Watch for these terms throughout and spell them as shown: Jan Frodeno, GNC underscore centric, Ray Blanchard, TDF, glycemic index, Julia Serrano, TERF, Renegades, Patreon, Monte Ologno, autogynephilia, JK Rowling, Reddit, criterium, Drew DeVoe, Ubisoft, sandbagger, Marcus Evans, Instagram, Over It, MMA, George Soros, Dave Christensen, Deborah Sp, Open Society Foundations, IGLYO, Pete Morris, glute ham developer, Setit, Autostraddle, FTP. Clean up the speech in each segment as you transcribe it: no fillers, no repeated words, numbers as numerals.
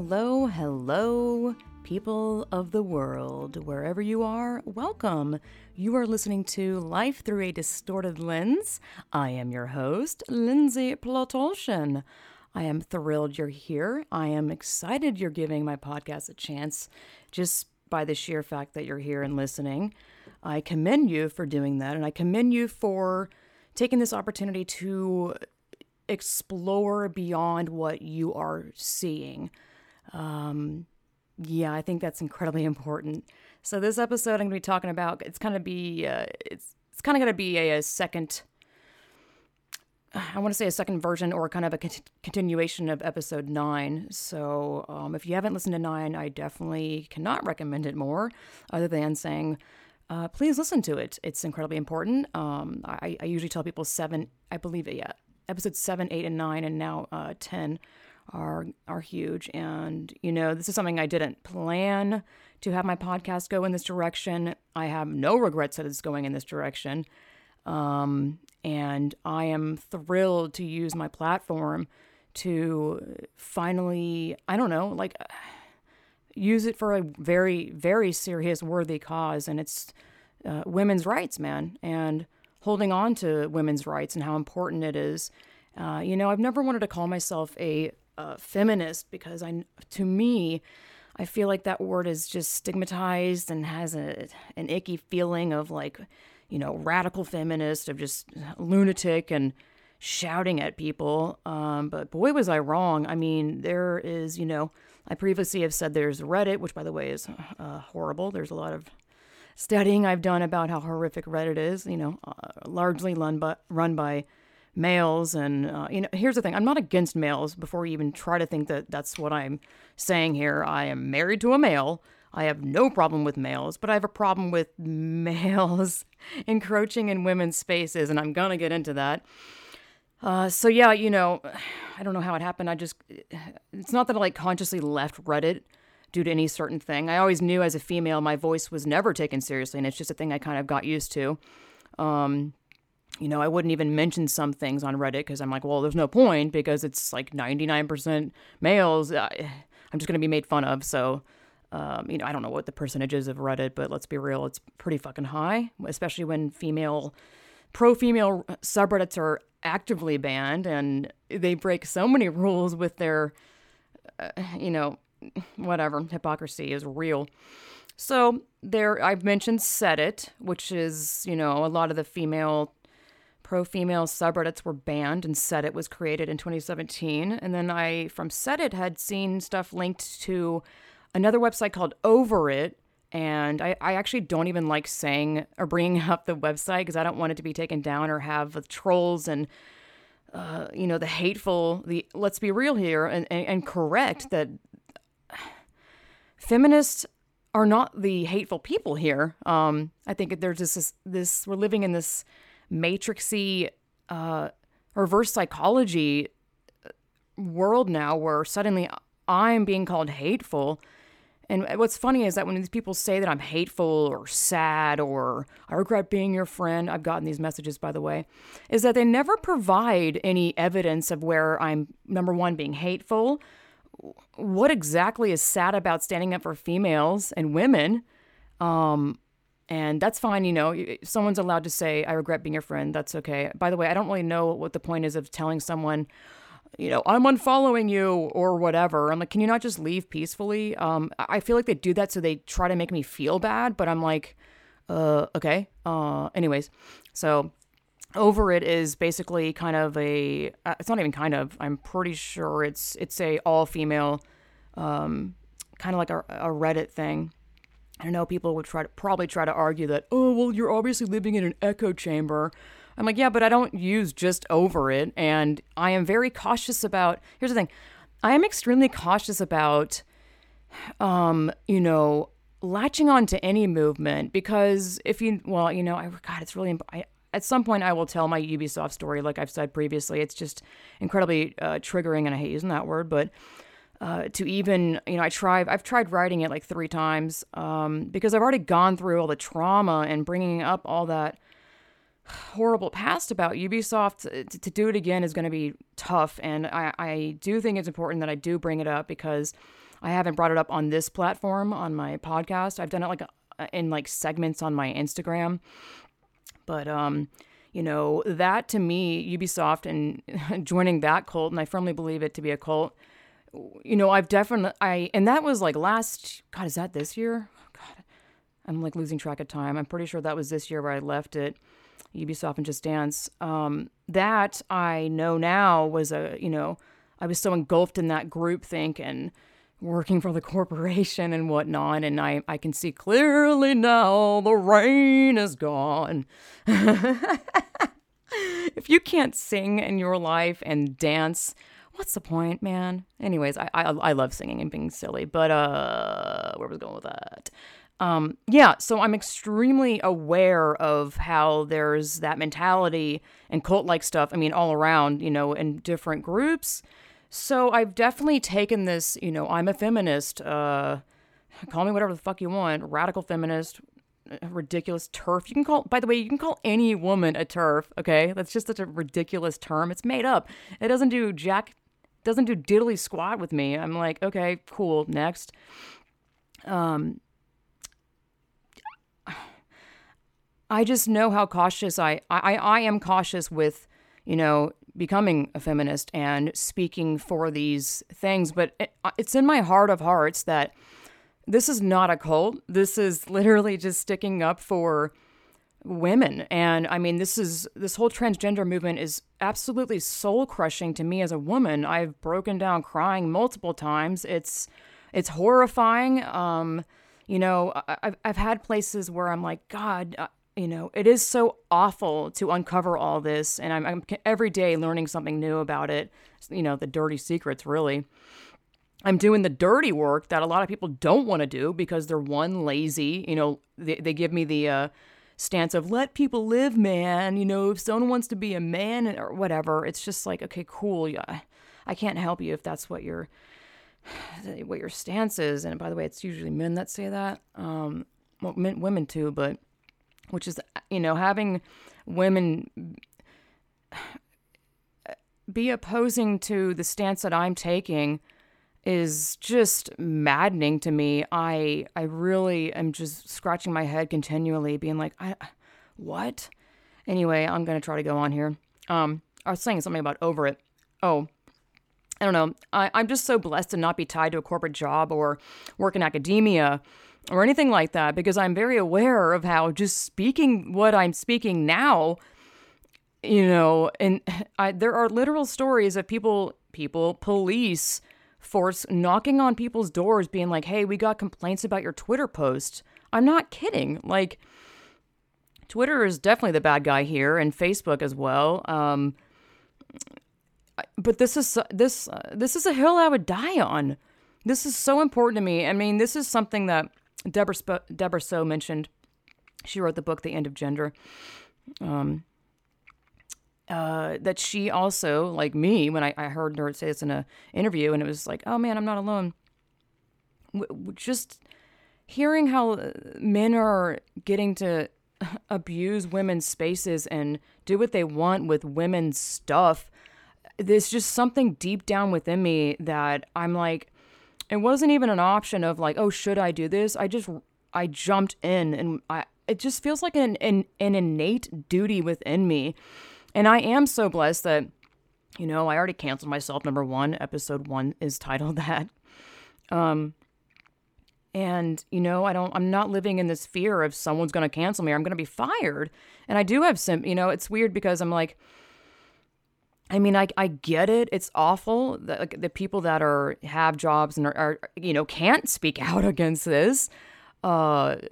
Hello, hello, people of the world. Wherever you are, welcome. You are listening to Life Through a Distorted Lens. I am your host, Lindsay Plotoshin. I am thrilled you're here. I am excited you're giving my podcast a chance just by the sheer fact that you're here and listening. I commend you for doing that, and I commend you for taking this opportunity to explore beyond what you are seeing. Yeah, I think that's incredibly important. So this episode I'm going to be talking about, it's kind of going to be a second, I want to say a second version or kind of a continuation of episode 9. So if you haven't listened to 9, I definitely cannot recommend it more other than saying, please listen to it. It's incredibly important. I usually tell people 7, I believe it, yeah. Episodes 7, 8, and 9, and now 10 are huge. And, you know, this is something I didn't plan to have my podcast go in this direction. I have no regrets that it's going in this direction. And I am thrilled to use my platform to finally, use it for a very, very serious, worthy cause. And it's women's rights, man. And holding on to women's rights and how important it is. I've never wanted to call myself a feminist because I feel like that word is just stigmatized and has an icky feeling of radical feminist, of just lunatic and shouting at people. But boy, was I wrong. I mean, there is, I previously have said there's Reddit, which by the way is horrible. There's a lot of studying I've done about how horrific Reddit is, largely run by males. And, here's the thing. I'm not against males. Before you even try to think that that's what I'm saying here, I am married to a male. I have no problem with males, but I have a problem with males encroaching in women's spaces, and I'm going to get into that. I don't know how it happened. It's not that I consciously left Reddit due to any certain thing. I always knew as a female, my voice was never taken seriously, and it's just a thing I kind of got used to. I wouldn't even mention some things on Reddit because I'm like, well, there's no point because it's 99% males. I'm just going to be made fun of. So, I don't know what the percentage is of Reddit, but let's be real. It's pretty fucking high, especially when pro-female subreddits are actively banned and they break so many rules with their, whatever, hypocrisy is real. So there, I've mentioned Setit, which is, a lot of the pro-female subreddits were banned, and Setit was created in 2017. And then I, from Setit, had seen stuff linked to another website called Over It. And I actually don't even like saying or bringing up the website because I don't want it to be taken down or have trolls and the hateful, let's be real here and correct that feminists are not the hateful people here. I think there's this we're living in this matrixy reverse psychology world now where suddenly I'm being called hateful. And what's funny is that when these people say that I'm hateful or sad or I regret being your friend, I've gotten these messages, by the way, is that they never provide any evidence of where I'm, number one, being hateful. What exactly is sad about standing up for females and women? And that's fine. Someone's allowed to say, I regret being your friend. That's okay. By the way, I don't really know what the point is of telling someone, I'm unfollowing you or whatever. I'm like, can you not just leave peacefully? I feel like they do that so they try to make me feel bad, but I'm like, okay. Anyways, so Over It is basically kind of it's not even kind of, I'm pretty sure it's a all-female, kind of like a Reddit thing. I know people would probably try to argue that, oh, well, you're obviously living in an echo chamber. I'm like, yeah, but I don't use just Over It. And I am very cautious about, here's the thing. I am extremely cautious about, latching on to any movement because it's really, at some point I will tell my Ubisoft story. Like I've said previously, it's just incredibly triggering, and I hate using that word, but to even, I've tried writing it 3 times because I've already gone through all the trauma and bringing up all that horrible past about Ubisoft. To do it again is going to be tough. And I do think it's important that I do bring it up because I haven't brought it up on this platform, on my podcast. I've done it in segments on my Instagram. But, you know, that to me, Ubisoft and joining that cult, and I firmly believe it to be a cult, you know, I've definitely, and that was like last, God, is that this year? Oh, God, I'm like losing track of time. I'm pretty sure that was this year where I left it, Ubisoft and Just Dance. That I know now was I was so engulfed in that groupthink and working for the corporation and whatnot. And I can see clearly now the rain is gone. If you can't sing in your life and dance, what's the point, man? Anyways, I love singing and being silly, but where was I going with that? Yeah, so I'm extremely aware of how there's that mentality and cult-like stuff, I mean, all around, you know, in different groups. So I've definitely taken this, you know, I'm a feminist, call me whatever the fuck you want, radical feminist, ridiculous turf. You can call any woman a turf, okay? That's just such a ridiculous term. It's made up. It doesn't do diddly squat with me. I'm like, okay, cool, next. I just know how cautious I am cautious with, you know, becoming a feminist and speaking for these things. But it's in my heart of hearts that this is not a cult. This is literally just sticking up for women. And I mean, this whole transgender movement is absolutely soul crushing to me as a woman. I've broken down crying multiple times. It's horrifying. You know, I've had places where I'm like, God, you know, it is so awful to uncover all this. And I'm every day learning something new about it. You know, the dirty secrets, really. I'm doing the dirty work that a lot of people don't want to do because they're one, lazy. You know, they give me the stance of let people live, man. You know, if someone wants to be a man or whatever, it's just like, okay, cool. Yeah, I can't help you if that's what your stance is. And by the way, it's usually men that say that. Well, women too, but which is, you know, having women be opposing to the stance that I'm taking is just maddening to me. I really am just scratching my head continually, being like, what? Anyway, I'm going to try to go on here. I was saying something about Over It. Oh, I don't know. I'm just so blessed to not be tied to a corporate job or work in academia or anything like that, because I'm very aware of how just speaking what I'm speaking now, you know, and there are literal stories of police force knocking on people's doors being like, hey, we got complaints about your Twitter post. I'm not kidding. Like, Twitter is definitely the bad guy here, and Facebook as well. But this is a hill I would die on. This is so important to me. I mean, this is something that Deborah So mentioned. She wrote the book, The End of Gender. That she also, like me, when I heard her say this in an interview, and it was like, oh man, I'm not alone. Just hearing how men are getting to abuse women's spaces and do what they want with women's stuff. There's just something deep down within me that I'm like, it wasn't even an option of like, oh, should I do this? I jumped in, and it just feels like an innate duty within me. And I am so blessed that, you know, I already canceled myself. Number one, episode one is titled that. And, you know, I'm not living in this fear of someone's going to cancel me or I'm going to be fired. And I do have you know, it's weird because I'm like, I mean, I get it. It's awful that like, the people that have jobs and are you know, can't speak out against this. I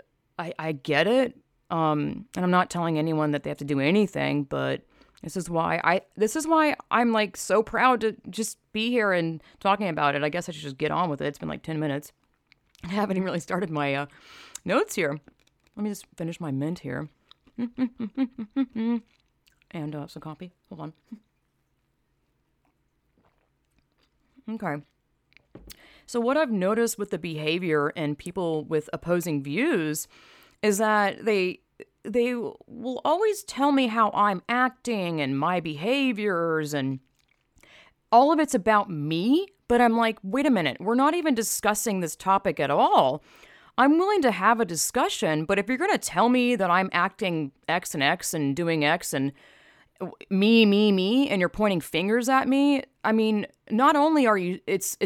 get it. And I'm not telling anyone that they have to do anything, but this is why I'm like so proud to just be here and talking about it. I guess I should just get on with it. It's been like 10 minutes. I haven't even really started my notes here. Let me just finish my mint here. And some coffee. Hold on. Okay. So what I've noticed with the behavior and people with opposing views is that they will always tell me how I'm acting and my behaviors, and all of it's about me But I'm like, wait a minute, we're not even discussing this topic at all. I'm willing to have a discussion, but if you're going to tell me that I'm acting X and X and doing X and me, and you're pointing fingers at me, I mean, not only are you, it's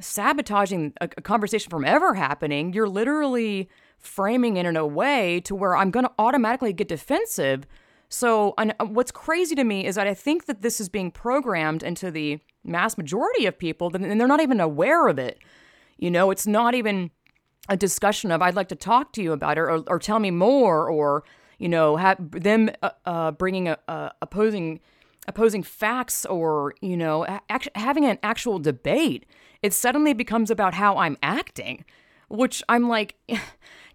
sabotaging a conversation from ever happening, you're literally framing it in a way to where I'm going to automatically get defensive. So what's crazy to me is that I think that this is being programmed into the mass majority of people, and they're not even aware of it. You know, it's not even a discussion of, I'd like to talk to you about it, or tell me more, or, you know, bringing opposing facts, or, you know, having an actual debate. It suddenly becomes about how I'm acting, which I'm like,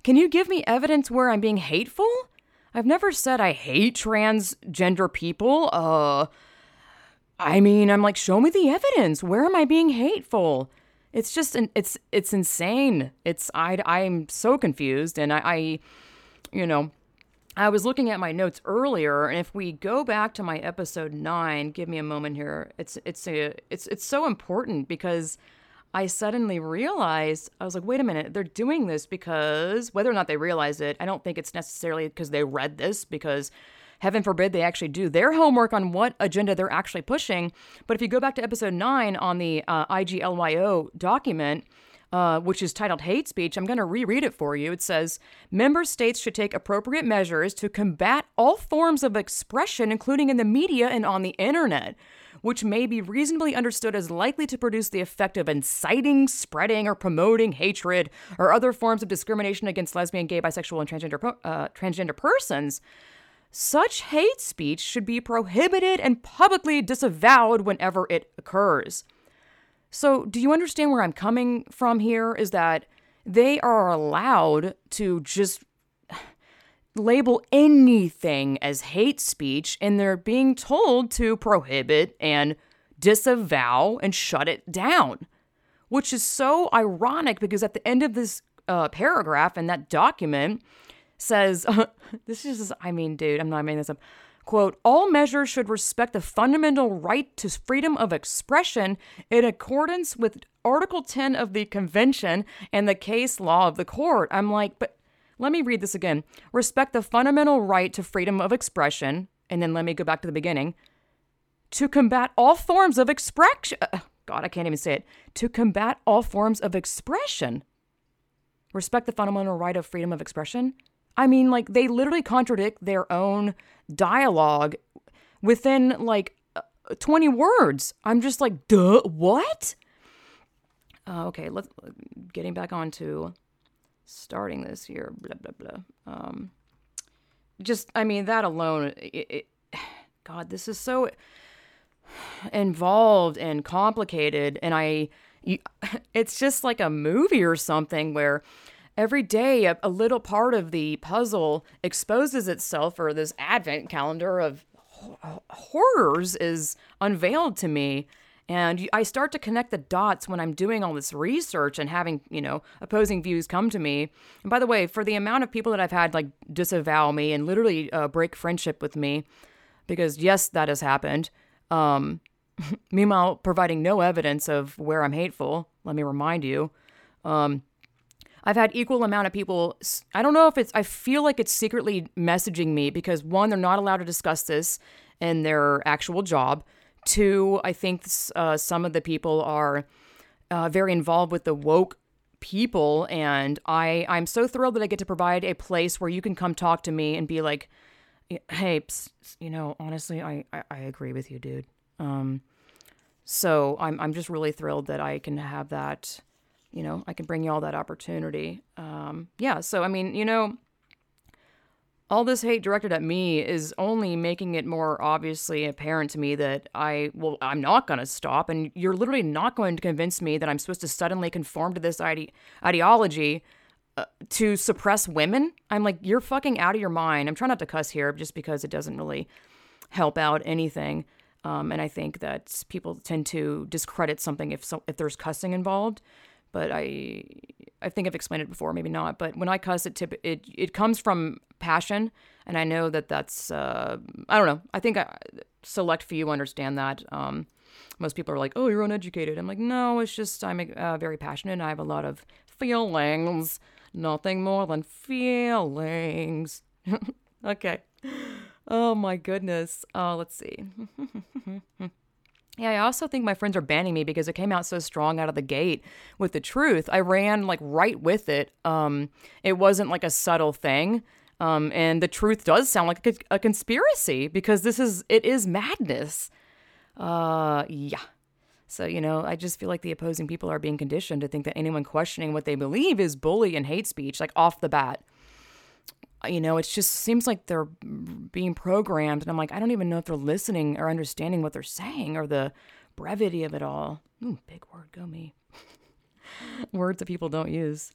can you give me evidence where I'm being hateful? I've never said I hate transgender people. I mean, I'm like, show me the evidence. Where am I being hateful? It's just, it's insane. I'm so confused. And I, you know, I was looking at my notes earlier, and if we go back to my episode 9, give me a moment here. It's so important, because I suddenly realized, I was like, wait a minute, they're doing this because, whether or not they realize it, I don't think it's necessarily because they read this, because heaven forbid they actually do their homework on what agenda they're actually pushing. But if you go back to episode 9 on the IGLYO document, which is titled Hate Speech, I'm going to reread it for you. It says, member states should take appropriate measures to combat all forms of expression, including in the media and on the internet, which may be reasonably understood as likely to produce the effect of inciting, spreading, or promoting hatred or other forms of discrimination against lesbian, gay, bisexual, and transgender persons. Such hate speech should be prohibited and publicly disavowed whenever it occurs. So do you understand where I'm coming from here? Is that they are allowed to just label anything as hate speech, and they're being told to prohibit and disavow and shut it down, which is so ironic, because at the end of this paragraph in that document says, this is, I mean, dude, I'm not making this up, quote, all measures should respect the fundamental right to freedom of expression in accordance with Article 10 of the Convention and the case law of the court. I'm like, but let me read this again. Respect the fundamental right to freedom of expression. And then let me go back to the beginning. To combat all forms of expression. God, I can't even say it. To combat all forms of expression. Respect the fundamental right of freedom of expression. I mean, like, they literally contradict their own dialogue within, like, 20 words. I'm just like, duh, what? Okay, getting back on to starting this year, blah, blah, blah. I mean, that alone, God, this is so involved and complicated. And it's just like a movie or something, where every day a little part of the puzzle exposes itself, or this advent calendar of horrors is unveiled to me. And I start to connect the dots when I'm doing all this research and having, you know, opposing views come to me. And by the way, for the amount of people that I've had, like, disavow me and literally break friendship with me, because, yes, that has happened. Meanwhile, providing no evidence of where I'm hateful, let me remind you. I've had equal amount of people, I don't know if it's, I feel like it's secretly messaging me, because, one, they're not allowed to discuss this in their actual job. 2, I think some of the people are very involved with the woke people, and I'm so thrilled that I get to provide a place where you can come talk to me and be like, hey, you know, honestly, I agree with you, dude. So I'm just really thrilled that I can have that, you know, I can bring you all that opportunity. Yeah, so, I mean, you know, all this hate directed at me is only making it more obviously apparent to me that I'm not going to stop, and you're literally not going to convince me that I'm supposed to suddenly conform to this ideology to suppress women. I'm like, you're fucking out of your mind. I'm trying not to cuss here just because it doesn't really help out anything, and I think that people tend to discredit something if there's cussing involved. But I think I've explained it before, maybe not. But when I cuss, it comes from passion, and I know that that's I don't know. I think select few understand that. most people are like, oh, you're uneducated. I'm like, no, it's just I'm very passionate and I have a lot of feelings. Nothing more than feelings. Okay. Oh, my goodness. Let's see. Yeah, I also think my friends are banning me because it came out so strong out of the gate with the truth. I ran, like, right with it. It wasn't, like, a subtle thing. And the truth does sound like a conspiracy because it is madness. Yeah. So, you know, I just feel like the opposing people are being conditioned to think that anyone questioning what they believe is bully and hate speech, like, off the bat. You know, it just seems like they're being programmed. And I'm like, I don't even know if they're listening or understanding what they're saying or the brevity of it all. Ooh, big word, go me. Words that people don't use.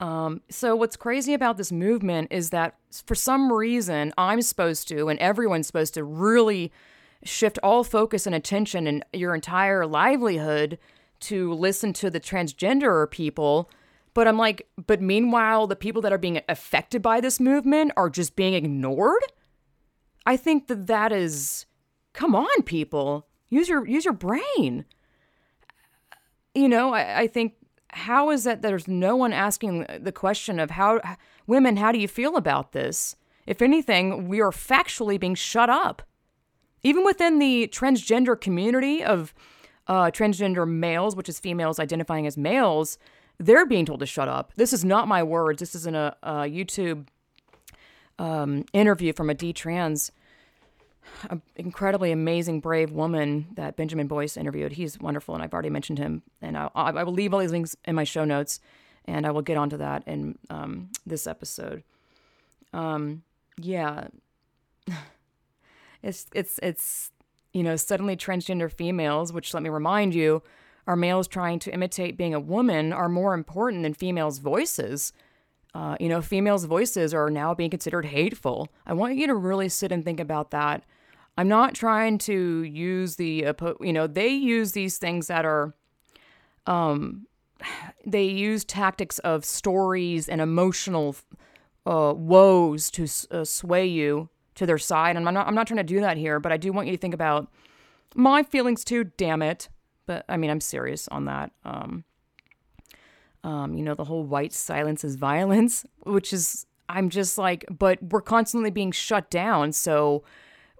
So what's crazy about this movement is that for some reason I'm supposed to, and everyone's supposed to really shift all focus and attention and your entire livelihood to listen to the transgender people. But I'm like, but meanwhile, the people that are being affected by this movement are just being ignored? I think that is, come on, people. Use your brain. You know, I think, how is that there's no one asking the question of how do you feel about this? If anything, we are factually being shut up. Even within the transgender community of transgender males, which is females identifying as males, they're being told to shut up. This is not my words. This is in a YouTube interview from a D-Trans, an incredibly amazing, brave woman that Benjamin Boyce interviewed. He's wonderful, and I've already mentioned him. And I will leave all these links in my show notes, and I will get onto that in this episode. Yeah. It's you know, suddenly transgender females, which let me remind you, are males trying to imitate being a woman, are more important than females' voices. You know, females' voices are now being considered hateful. I want you to really sit and think about that. I'm not trying to use they use these things that are, they use tactics of stories and emotional woes to sway you to their side. And I'm not trying to do that here, but I do want you to think about my feelings too, damn it. But, I mean, I'm serious on that. You know, the whole white silence is violence, which is, I'm just like, but we're constantly being shut down, so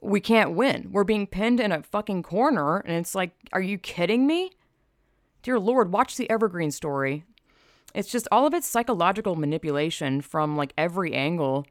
we can't win. We're being pinned in a fucking corner, and it's like, are you kidding me? Dear Lord, watch the Evergreen story. It's just all of its psychological manipulation from, like, every angle.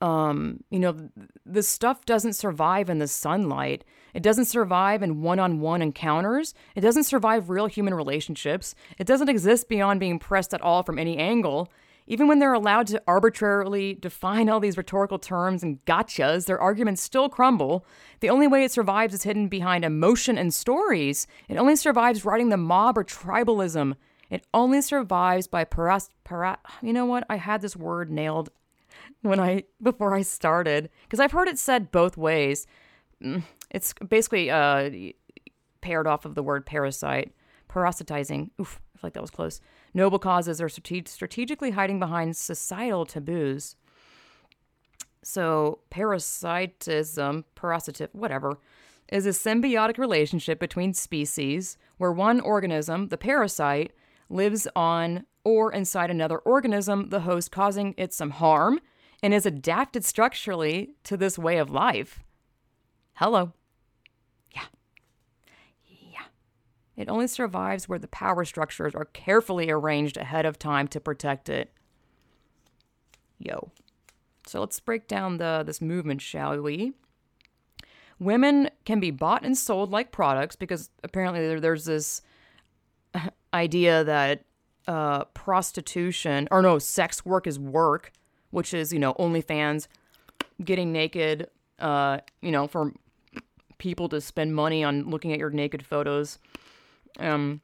You know, this stuff doesn't survive in the sunlight. It doesn't survive in one-on-one encounters. It doesn't survive real human relationships. It doesn't exist beyond being pressed at all from any angle. Even when they're allowed to arbitrarily define all these rhetorical terms and gotchas, their arguments still crumble. The only way it survives is hidden behind emotion and stories. It only survives riding the mob or tribalism. It only survives by you know what? I had this word nailed before I started, because I've heard it said both ways. It's basically paired off of the word parasite, parasitizing. Oof, I feel like that was close. Noble causes are strategically hiding behind societal taboos. So parasitic, whatever, is a symbiotic relationship between species where one organism, the parasite, lives on or inside another organism, the host, causing it some harm, and is adapted structurally to this way of life. Hello. Yeah. Yeah. It only survives where the power structures are carefully arranged ahead of time to protect it. Yo. So let's break down this movement, shall we? Women can be bought and sold like products because apparently there's this idea that sex work is work, which is, you know, OnlyFans, getting naked, you know, for people to spend money on looking at your naked photos. Women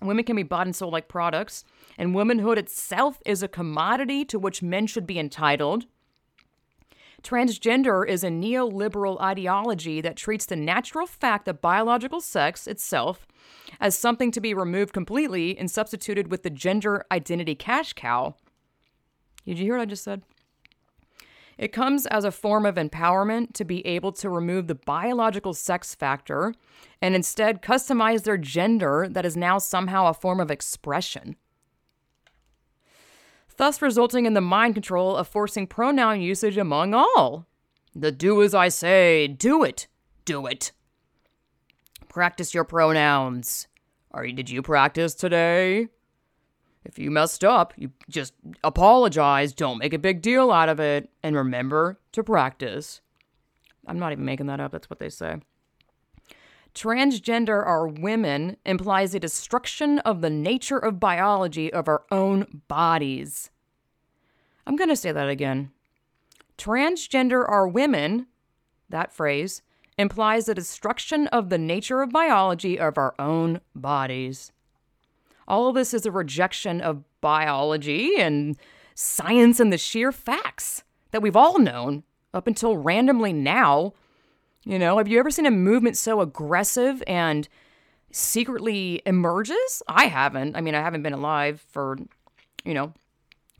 can be bought and sold like products, and womanhood itself is a commodity to which men should be entitled. Transgender is a neoliberal ideology that treats the natural fact of biological sex itself as something to be removed completely and substituted with the gender identity cash cow. Did you hear what I just said? It comes as a form of empowerment to be able to remove the biological sex factor and instead customize their gender that is now somehow a form of expression, thus resulting in the mind control of forcing pronoun usage among all. The do as I say, do it, do it. Practice your pronouns. Did you practice today? If you messed up, you just apologize, don't make a big deal out of it, and remember to practice. I'm not even making that up, that's what they say. Transgender are women implies a destruction of the nature of biology of our own bodies. I'm going to say that again. Transgender are women, that phrase, implies a destruction of the nature of biology of our own bodies. All of this is a rejection of biology and science and the sheer facts that we've all known up until randomly now. You know, have you ever seen a movement so aggressive and secretly emerges? I haven't. I mean, I haven't been alive for, you know,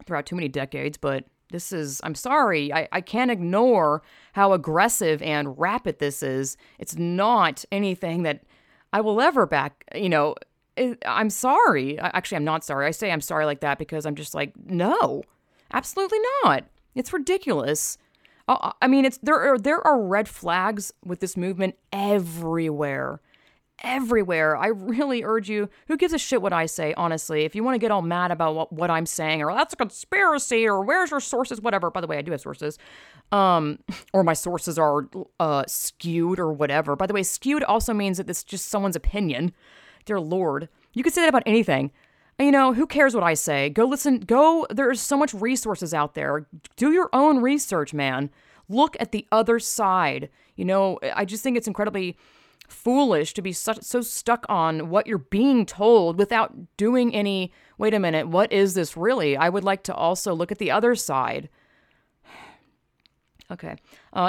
throughout too many decades, but this is, I'm sorry, I can't ignore how aggressive and rapid this is. It's not anything that I will ever back, you know, I'm sorry. Actually, I'm not sorry. I say I'm sorry like that because I'm just like, no, absolutely not. It's ridiculous. I mean, there are red flags with this movement everywhere. Everywhere. I really urge you, who gives a shit what I say, honestly? If you want to get all mad about what I'm saying, or that's a conspiracy, or where's your sources, whatever. By the way, I do have sources. Or my sources are skewed or whatever. By the way, skewed also means that it's just someone's opinion. Dear Lord, you could say that about anything. You know, who cares what I say? Go listen. Go. There's so much resources out there. Do your own research, man. Look at the other side. You know, I just think it's incredibly foolish to be so stuck on what you're being told without doing any, wait a minute, what is this really? I would like to also look at the other side. Okay.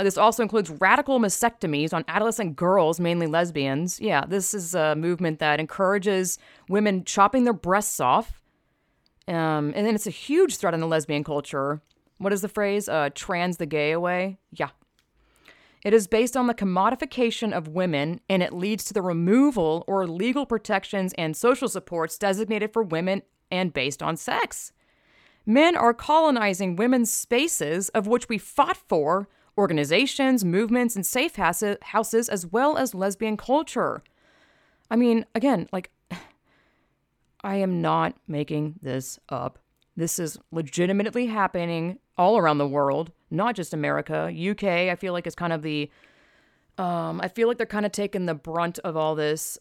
This also includes radical mastectomies on adolescent girls, mainly lesbians. Yeah, this is a movement that encourages women chopping their breasts off. And then it's a huge threat in the lesbian culture. What is the phrase? Trans the gay away? Yeah. It is based on the commodification of women, and it leads to the removal or legal protections and social supports designated for women and based on sex. Men are colonizing women's spaces, of which we fought for, organizations, movements, and safe houses, as well as lesbian culture. I mean, again, like, I am not making this up. This is legitimately happening all around the world, not just America. UK, I feel like it's kind of the, I feel like they're kind of taking the brunt of all this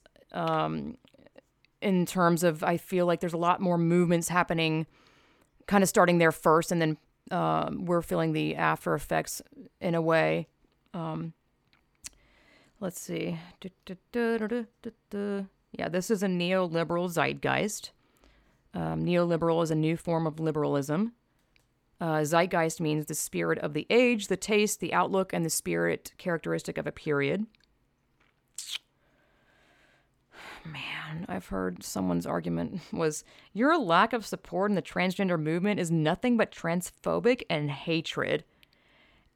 in terms of, I feel like there's a lot more movements happening kind of starting there first, and then we're feeling the after effects in a way. Let's see. Yeah, this is a neoliberal zeitgeist. Neoliberal is a new form of liberalism. Zeitgeist means the spirit of the age, the taste, the outlook, and the spirit characteristic of a period. Man, I've heard someone's argument was, your lack of support in the transgender movement is nothing but transphobic and hatred.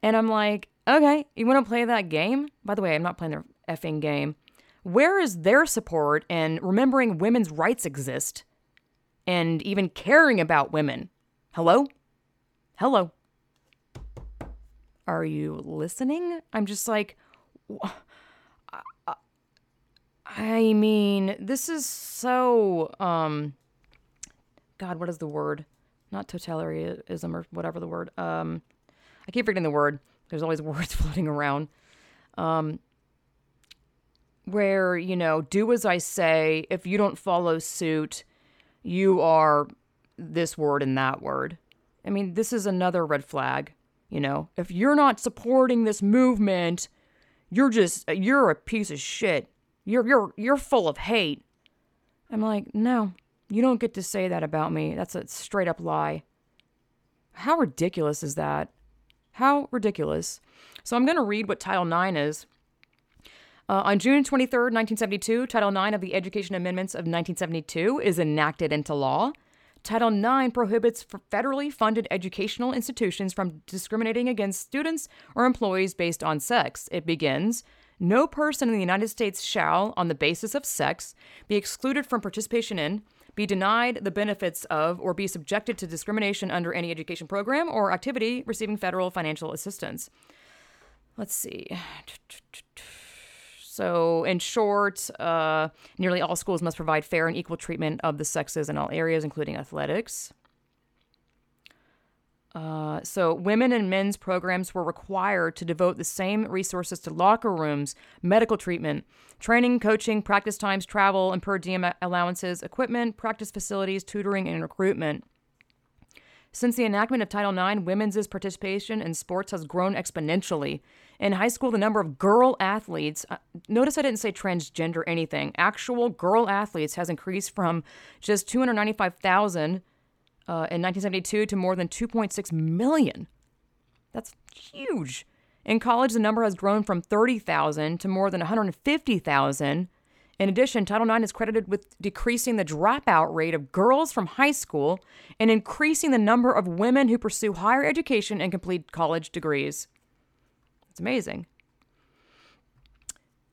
And I'm like, okay, you want to play that game? By the way, I'm not playing their effing game. Where is their support in remembering women's rights exist and even caring about women? Hello? Hello? Are you listening? I'm just like... I mean, this is so, God, what is the word? Not totalitarianism or whatever the word. I keep forgetting the word. There's always words floating around. Where, you know, do as I say. If you don't follow suit, you are this word and that word. I mean, this is another red flag. You know, if you're not supporting this movement, you're a piece of shit. You're full of hate. I'm like, no, you don't get to say that about me. That's a straight up lie. How ridiculous is that? How ridiculous. So I'm going to read what Title IX is. On June 23rd, 1972, Title IX of the Education Amendments of 1972 is enacted into law. Title IX prohibits federally funded educational institutions from discriminating against students or employees based on sex. It begins, "No person in the United States shall, on the basis of sex, be excluded from participation in, be denied the benefits of, or be subjected to discrimination under any education program or activity receiving federal financial assistance." Let's see. So, in short, nearly all schools must provide fair and equal treatment of the sexes in all areas, including athletics. So, women and men's programs were required to devote the same resources to locker rooms, medical treatment, training, coaching, practice times, travel, and per diem allowances, equipment, practice facilities, tutoring, and recruitment. Since the enactment of Title IX, women's participation in sports has grown exponentially. In high school, the number of girl athletes, notice I didn't say transgender anything, actual girl athletes has increased from just 295,000 in 1972 to more than 2.6 million. That's huge. In college, the number has grown from 30,000 to more than 150,000. In addition, Title IX is credited with decreasing the dropout rate of girls from high school and increasing the number of women who pursue higher education and complete college degrees. It's amazing.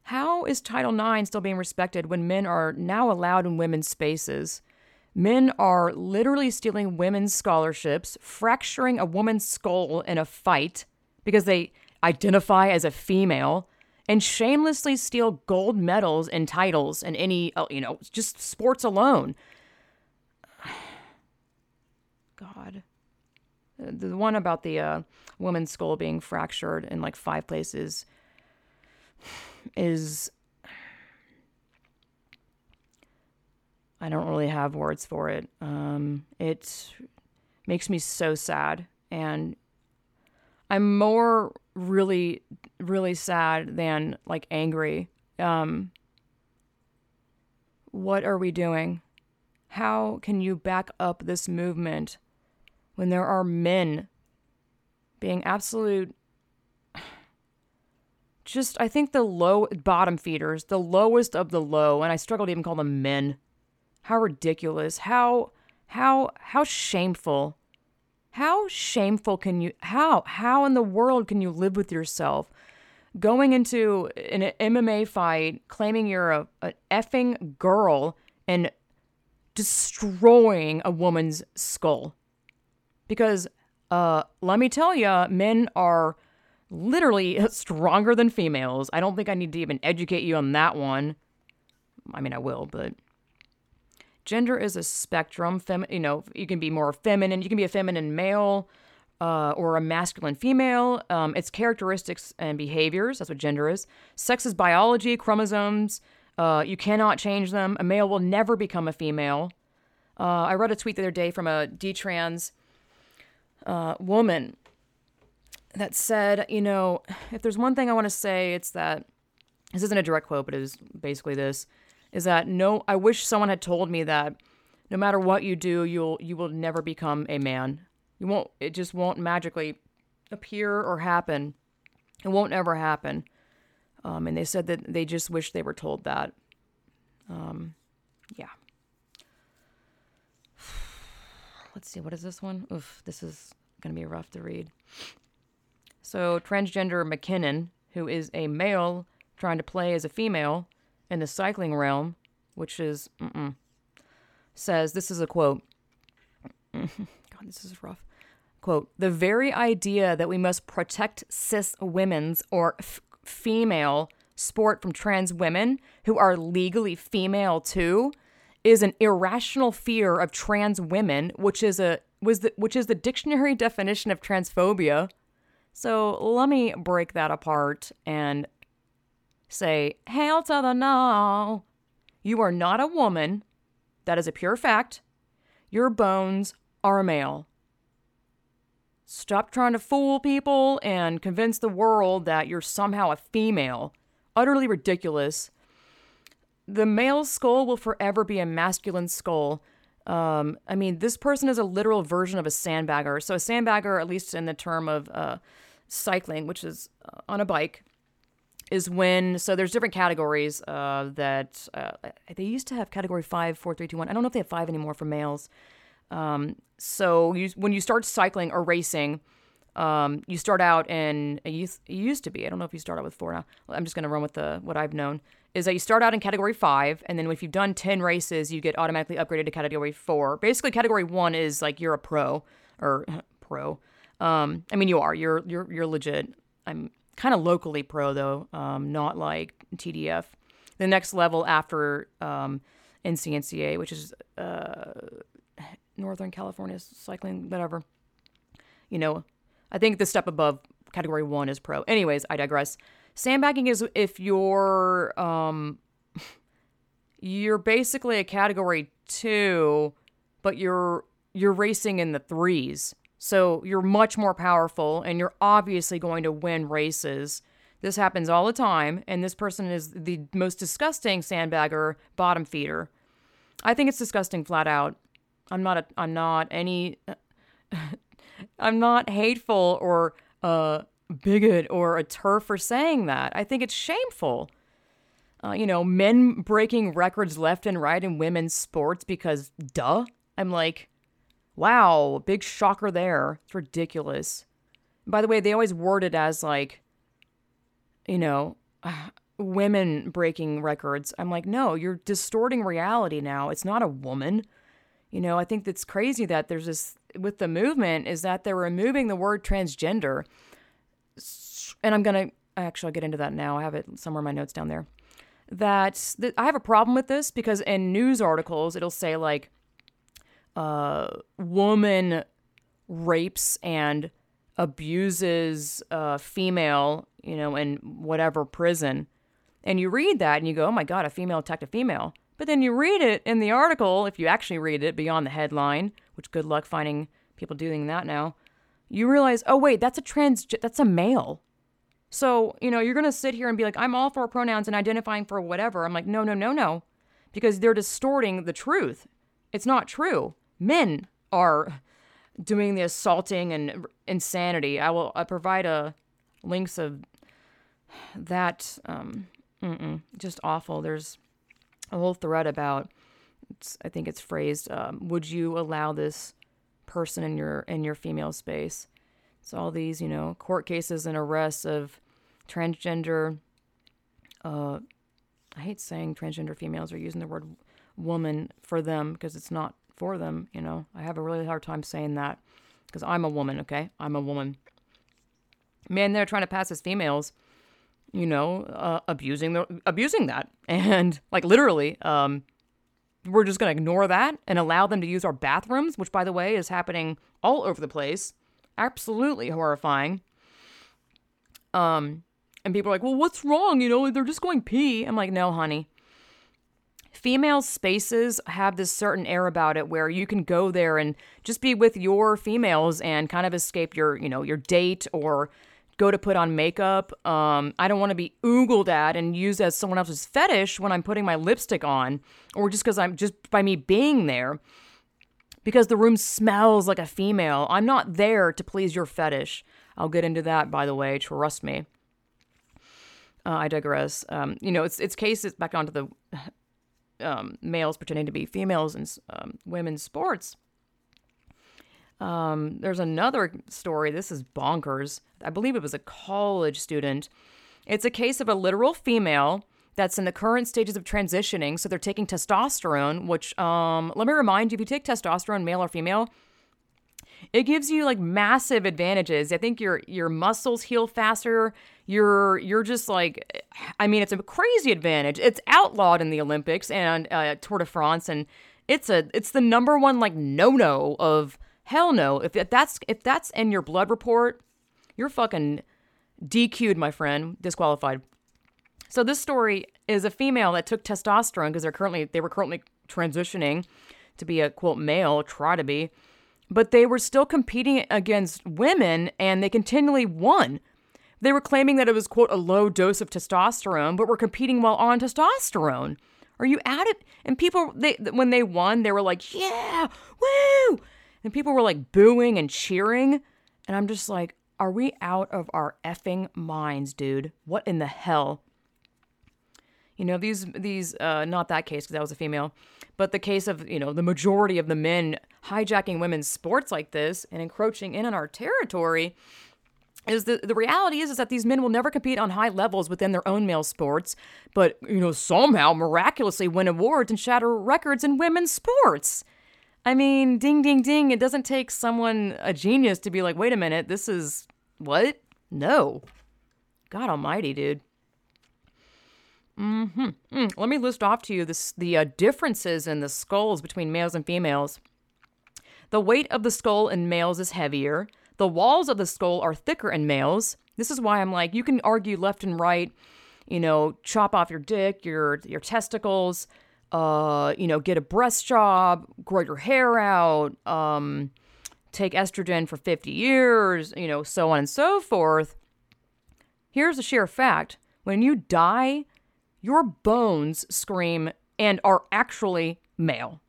How is Title IX still being respected when men are now allowed in women's spaces? Men are literally stealing women's scholarships, fracturing a woman's skull in a fight because they identify as a female, and shamelessly steal gold medals and titles in any, just sports alone. God. The one about the woman's skull being fractured in like 5 places is... I don't really have words for it. It makes me so sad. And I'm more... really, really sad than like angry. What are we doing? How can you back up this movement when there are men being absolute, just, I think the low bottom feeders, the lowest of the low, and I struggle to even call them men. How ridiculous. How shameful. How shameful can you, how in the world can you live with yourself going into an MMA fight, claiming you're an effing girl and destroying a woman's skull? Because, let me tell you, men are literally stronger than females. I don't think I need to even educate you on that one. I mean, I will, but... Gender is a spectrum. You can be more feminine. You can be a feminine male or a masculine female. It's characteristics and behaviors. That's what gender is. Sex is biology, chromosomes. You cannot change them. A male will never become a female. I read a tweet the other day from a detrans woman that said, if there's one thing I want to say, it's that, this isn't a direct quote, but it is basically this, is that I wish someone had told me that no matter what you do, you will never become a man. It just won't magically appear or happen. It won't ever happen. And they said that they just wish they were told that. Yeah. Let's see, what is this one? Oof, this is going to be rough to read. So, transgender McKinnon, who is a male trying to play as a female in the cycling realm, which is, says, this is a quote, God, this is rough, quote, "The very idea that we must protect cis women's or female sport from trans women who are legally female too is an irrational fear of trans women, which is the dictionary definition of transphobia." So let me break that apart and say, hell to the no. You are not a woman. That is a pure fact. Your bones are male. Stop trying to fool people and convince the world that you're somehow a female. Utterly ridiculous. The male skull will forever be a masculine skull. This person is a literal version of a sandbagger. So a sandbagger, at least in the term of cycling, which is on a bike, is when, so there's different categories that, they used to have category 5, 4, 3, 2, 1. I don't know if they have 5 anymore for males. So when you start cycling or racing, you start out in, it used to be, I don't know if you start out with 4 now. I'm just going to run with what I've known, is that you start out in category 5, and then if you've done 10 races, you get automatically upgraded to category 4. Basically, category 1 is like you're a pro, or pro. I mean, you are. You're legit. I'm kind of locally pro, though, not like TDF. The next level after NCNCA, which is Northern California Cycling, whatever. You know, I think the step above category 1 is pro. Anyways, I digress. Sandbagging is if you're basically a category 2, but you're racing in the 3s. So you're much more powerful, and you're obviously going to win races. This happens all the time, and this person is the most disgusting sandbagger, bottom feeder. I think it's disgusting flat out. I'm not hateful or bigot or a turf for saying that. I think it's shameful. You know, men breaking records left and right in women's sports because, duh. I'm like, wow, big shocker there. It's ridiculous. By the way, they always word it as like, you know, women breaking records. I'm like, no, you're distorting reality now. It's not a woman. You know, I think that's crazy that there's this, with the movement, is that they're removing the word transgender. And I'll get into that now. I have it somewhere in my notes down there. That I have a problem with this because in news articles, it'll say like, woman rapes and abuses female, you know, in whatever prison. And you read that and you go, oh my God, a female attacked a female. But then you read it in the article, if you actually read it beyond the headline, which good luck finding people doing that now, you realize, oh wait, that's a male. So, you know, you're going to sit here and be like, I'm all for pronouns and identifying for whatever. I'm like, no, because they're distorting the truth. It's not true. Men are doing the assaulting and insanity. I provide links of that. Just awful. There's a whole thread about, I think it's phrased, would you allow this person in your female space? It's all these, you know, court cases and arrests of transgender, I hate saying transgender females or using the word woman for them because it's not for them, you know. I have a really hard time saying that because I'm a woman, okay? I'm a woman. Men, they're trying to pass as females, you know, abusing that. And like literally, we're just going to ignore that and allow them to use our bathrooms, which by the way is happening all over the place. Absolutely horrifying. And people are like, well, what's wrong? You know, they're just going pee. I'm like, no, honey. Female spaces have this certain air about it where you can go there and just be with your females and kind of escape your, you know, your date or go to put on makeup. I don't want to be oogled at and used as someone else's fetish when I'm putting my lipstick on or just because I'm just by me being there because the room smells like a female. I'm not there to please your fetish. I'll get into that, by the way. Trust me. I digress. You know, it's cases back onto the males pretending to be females in women's sports. There's another story. This is bonkers. I believe it was a college student. It's a case of a literal female that's in the current stages of transitioning. So they're taking testosterone, which, let me remind you, if you take testosterone, male or female, it gives you like massive advantages. I think your muscles heal faster. You're just like, I mean, it's a crazy advantage. It's outlawed in the Olympics and Tour de France, and it's the number one like no of hell no. If that's in your blood report, you're fucking DQ'd, my friend, disqualified. So this story is a female that took testosterone because they were currently transitioning to be a quote male, try to be. But they were still competing against women, and they continually won. They were claiming that it was, quote, a low dose of testosterone, but were competing while on testosterone. Are you at it? And people, when they won, they were like, yeah, woo! And people were like booing and cheering. And I'm just like, are we out of our effing minds, dude? What in the hell? You know, these not that case because that was a female, but the case of, you know, the majority of the men hijacking women's sports like this and encroaching in on our territory is the reality is that these men will never compete on high levels within their own male sports, but, you know, somehow miraculously win awards and shatter records in women's sports. I mean, ding, ding, ding. It doesn't take someone, a genius, to be like, wait a minute, this is what? No. God almighty, dude. Mm-hmm. Let me list off to you the differences in the skulls between males and females. The weight of the skull in males is heavier. The walls of the skull are thicker in males. This is why I'm like, you can argue left and right, you know, chop off your dick, your testicles, you know, get a breast job, grow your hair out, take estrogen for 50 years, you know, so on and so forth. Here's the sheer fact. When you die, your bones scream and are actually male.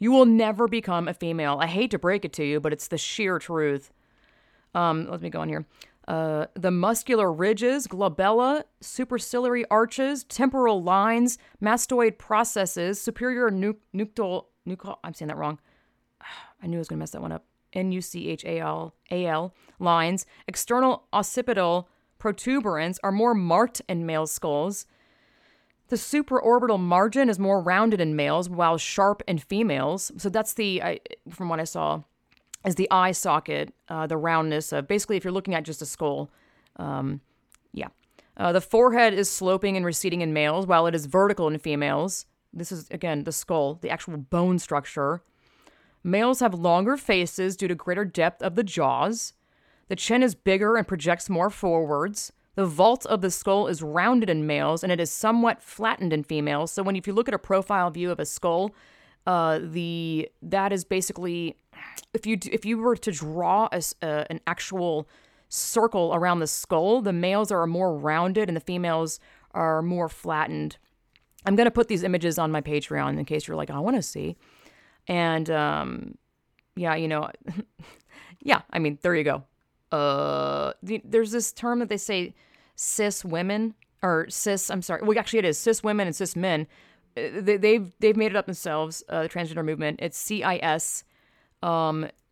You will never become a female. I hate to break it to you, but it's the sheer truth. Let me go on here. The muscular ridges, glabella, superciliary arches, temporal lines, mastoid processes, superior nuchal, I'm saying that wrong. I knew I was going to mess that one up. N-U-C-H-A-L lines, external occipital protuberance are more marked in male skulls. The supraorbital margin is more rounded in males, while sharp in females. So that's from what I saw, is the eye socket, the roundness of basically if you're looking at just a skull. The forehead is sloping and receding in males, while it is vertical in females. This is, again, the skull, the actual bone structure. Males have longer faces due to greater depth of the jaws. The chin is bigger and projects more forwards. The vault of the skull is rounded in males, and it is somewhat flattened in females. So if you look at a profile view of a skull, that is basically, if you were to draw an actual circle around the skull, the males are more rounded and the females are more flattened. I'm going to put these images on my Patreon in case you're like, I want to see. And there you go. There's this term that they say cis women and cis men. They've made it up themselves, the transgender movement. It's CIS,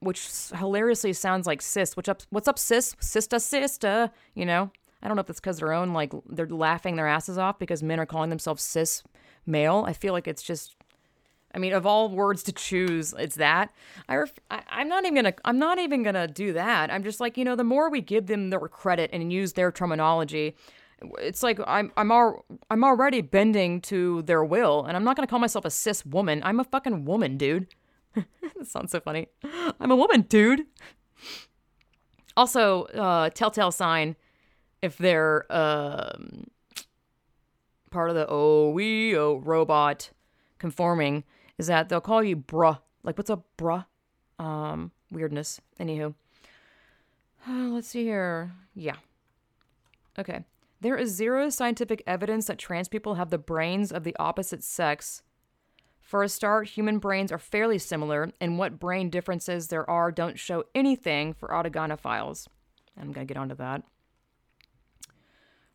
which hilariously sounds like cis. What's up, cis? Sister, you know? I don't know if it's because their own, like, they're laughing their asses off because men are calling themselves cis male. I feel like it's just... I mean, of all words to choose, it's that. I'm not even gonna do that. I'm just like, you know, the more we give them their credit and use their terminology, it's like I'm already bending to their will, and I'm not gonna call myself a cis woman. I'm a fucking woman, dude. That sounds so funny. I'm a woman, dude. Also, telltale sign if they're part of the OEO robot conforming. Is that they'll call you bruh. Like, what's up, bruh? Weirdness. Anywho. Let's see here. Yeah. Okay. There is zero scientific evidence that trans people have the brains of the opposite sex. For a start, human brains are fairly similar, and what brain differences there are don't show anything for autogonophiles. I'm going to get onto that.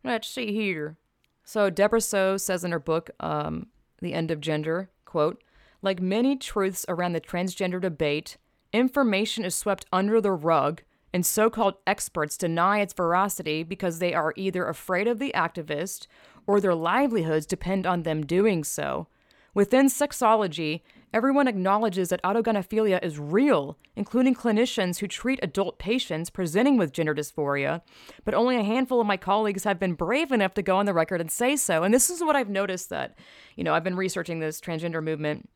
Let's see here. So, Deborah Sp says in her book, The End of Gender, quote, like many truths around the transgender debate, information is swept under the rug, and so-called experts deny its veracity because they are either afraid of the activist or their livelihoods depend on them doing so. Within sexology, everyone acknowledges that autogonophilia is real, including clinicians who treat adult patients presenting with gender dysphoria, but only a handful of my colleagues have been brave enough to go on the record and say so. And this is what I've noticed that, you know, I've been researching this transgender movement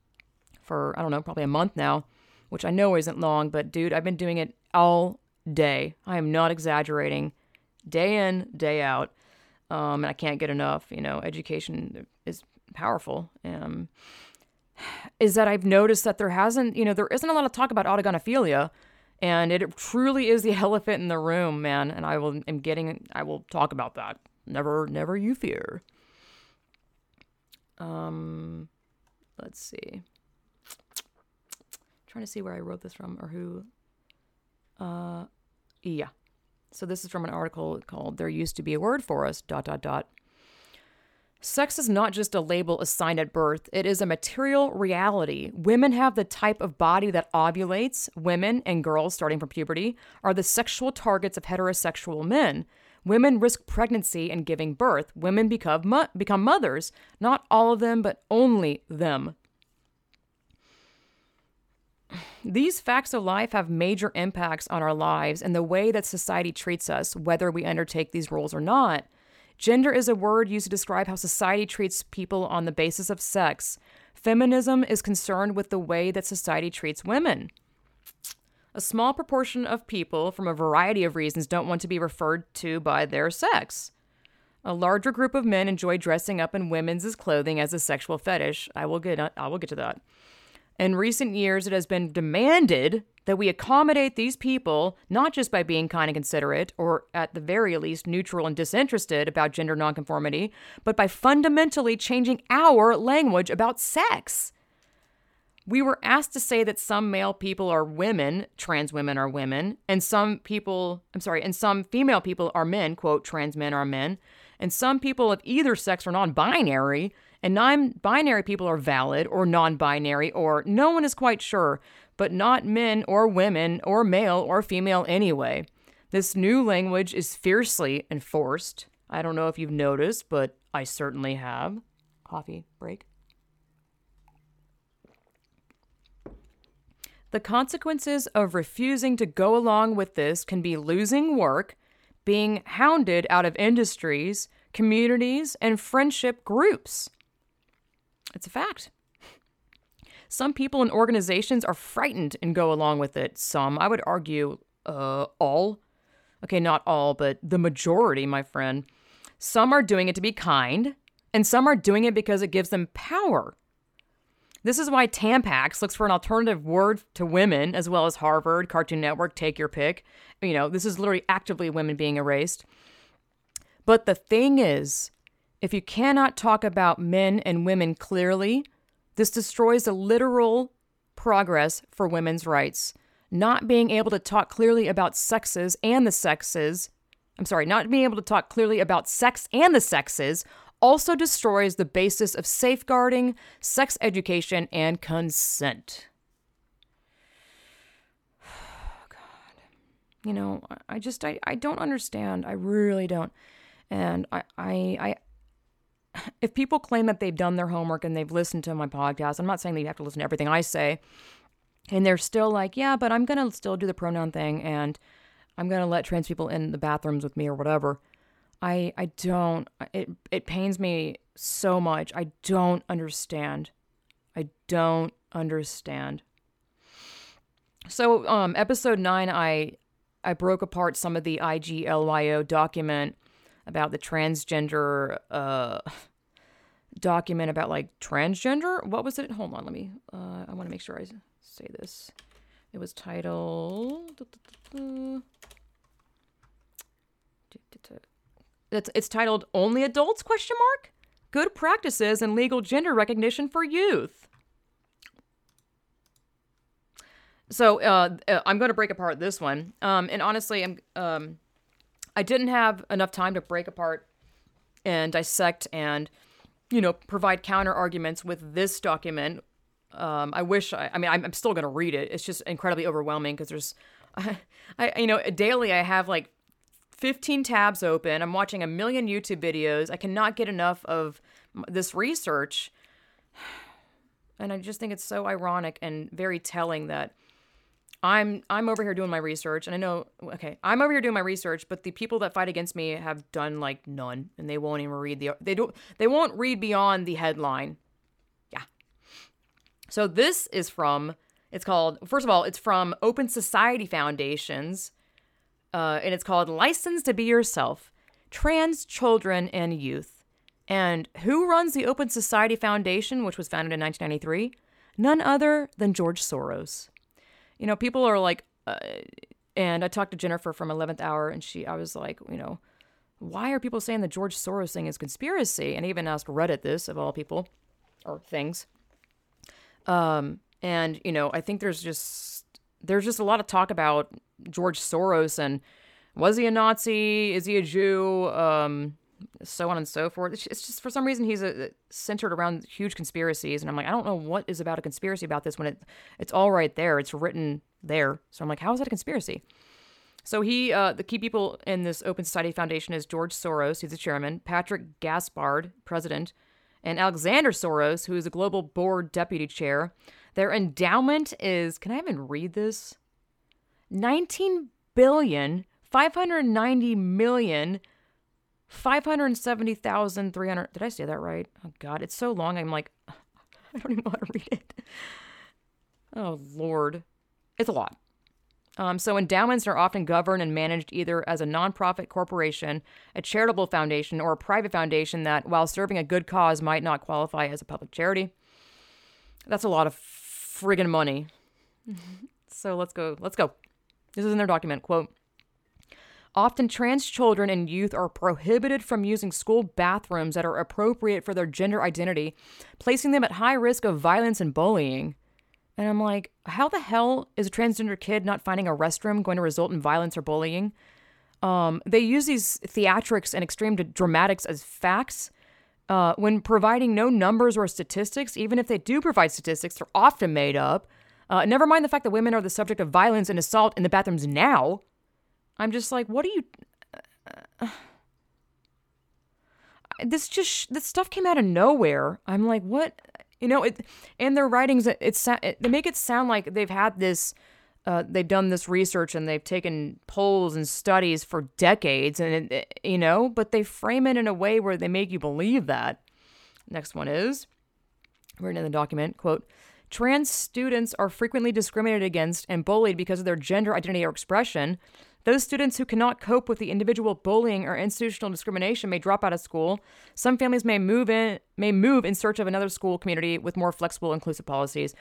for, I don't know, probably a month now, which I know isn't long, but dude, I've been doing it all day. I am not exaggerating. Day in, day out. And I can't get enough, you know, education is powerful. Is that I've noticed that there isn't a lot of talk about autogonophilia, and it truly is the elephant in the room, man. And I will talk about that. Never you fear. Let's see. I'm trying to see where I wrote this from or who. Yeah. So this is from an article called "There Used to Be a Word for Us." Sex is not just a label assigned at birth, it is a material reality. Women have the type of body that ovulates. Women and girls starting from puberty are the sexual targets of heterosexual men. Women risk pregnancy and giving birth. Women become mothers. Not all of them, but only them. These facts of life have major impacts on our lives and the way that society treats us, whether we undertake these roles or not. Gender is a word used to describe how society treats people on the basis of sex. Feminism is concerned with the way that society treats women. A small proportion of people, from a variety of reasons, don't want to be referred to by their sex. A larger group of men enjoy dressing up in women's clothing as a sexual fetish. I will get to that. In recent years, it has been demanded that we accommodate these people, not just by being kind and considerate, or at the very least neutral and disinterested about gender nonconformity, but by fundamentally changing our language about sex. We were asked to say that some male people are women, trans women are women, and some female people are men, quote, trans men are men, and some people of either sex are non-binary, and non-binary people are valid or non-binary, or no one is quite sure, but not men or women or male or female anyway. This new language is fiercely enforced. I don't know if you've noticed, but I certainly have. Coffee break. The consequences of refusing to go along with this can be losing work, being hounded out of industries, communities, and friendship groups. It's a fact. Some people and organizations are frightened and go along with it. Some, I would argue, all. Okay, not all, but the majority, my friend. Some are doing it to be kind, and some are doing it because it gives them power. This is why Tampax looks for an alternative word to women, as well as Harvard, Cartoon Network, take your pick. You know, this is literally actively women being erased. But the thing is, if you cannot talk about men and women clearly, this destroys the literal progress for women's rights. Not being able to talk clearly about sex and the sexes also destroys the basis of safeguarding sex education and consent. God. You know, I don't understand. I really don't. And if people claim that they've done their homework and they've listened to my podcast, I'm not saying that you have to listen to everything I say, and they're still like, yeah, but I'm going to still do the pronoun thing and I'm going to let trans people in the bathrooms with me or whatever. It pains me so much. I don't understand. So, episode 9, I broke apart some of the IGLYO document about the transgender, document about like transgender. What was it? Hold on. Let me, I want to make sure I say this. It was titled, it's titled Only Adults? ? Good Practices and Legal Gender Recognition for Youth. So, I'm going to break apart this one. And honestly, I didn't have enough time to break apart and dissect and, you know, provide counter arguments with this document. I'm still going to read it. It's just incredibly overwhelming because there's, daily I have like 15 tabs open. I'm watching a million YouTube videos. I cannot get enough of this research. And I just think it's so ironic and very telling that I'm over here doing my research, and I know, okay, I'm over here doing my research, but the people that fight against me have done like none, and they won't even read they won't read beyond the headline. Yeah. So this is it's from Open Society Foundations, and it's called License to Be Yourself, Trans Children and Youth. And who runs the Open Society Foundation, which was founded in 1993? None other than George Soros. You know, people are like, and I talked to Jennifer from 11th Hour, and I was like, you know, why are people saying the George Soros thing is conspiracy? And I even asked Reddit this, of all people, or things. And, you know, I think there's just a lot of talk about George Soros, and was he a Nazi? Is he a Jew? so on and so forth. It's just for some reason he's centered around huge conspiracies, and I'm like, I don't know what is about a conspiracy about this when it's all right there. It's written there. So I'm like, how is that a conspiracy? So he, the key people in this Open Society Foundation is George Soros, who's the chairman, Patrick Gaspard, president, and Alexander Soros, who is a global board deputy chair. Their endowment is, can I even read this? $19,590,570,300. Did I say that right? Oh, God. It's so long. I'm like, I don't even know how to read it. Oh, Lord. It's a lot. So endowments are often governed and managed either as a nonprofit corporation, a charitable foundation, or a private foundation that, while serving a good cause, might not qualify as a public charity. That's a lot of friggin' money. So let's go. Let's go. This is in their document. Quote, often trans children and youth are prohibited from using school bathrooms that are appropriate for their gender identity, placing them at high risk of violence and bullying. And I'm like, how the hell is a transgender kid not finding a restroom going to result in violence or bullying? They use these theatrics and extreme dramatics as facts when providing no numbers or statistics. Even if they do provide statistics, they're often made up. Never mind the fact that women are the subject of violence and assault in the bathrooms now. I'm just like, what are you... This stuff came out of nowhere. I'm like, what... You know, in their writings, they make it sound like they've had this, they've done this research and they've taken polls and studies for decades, and you know, but they frame it in a way where they make you believe that. Next one is, written in the document, quote, trans students are frequently discriminated against and bullied because of their gender identity or expression. Those students who cannot cope with the individual bullying or institutional discrimination may drop out of school. Some families may move in search of another school community with more flexible, inclusive policies,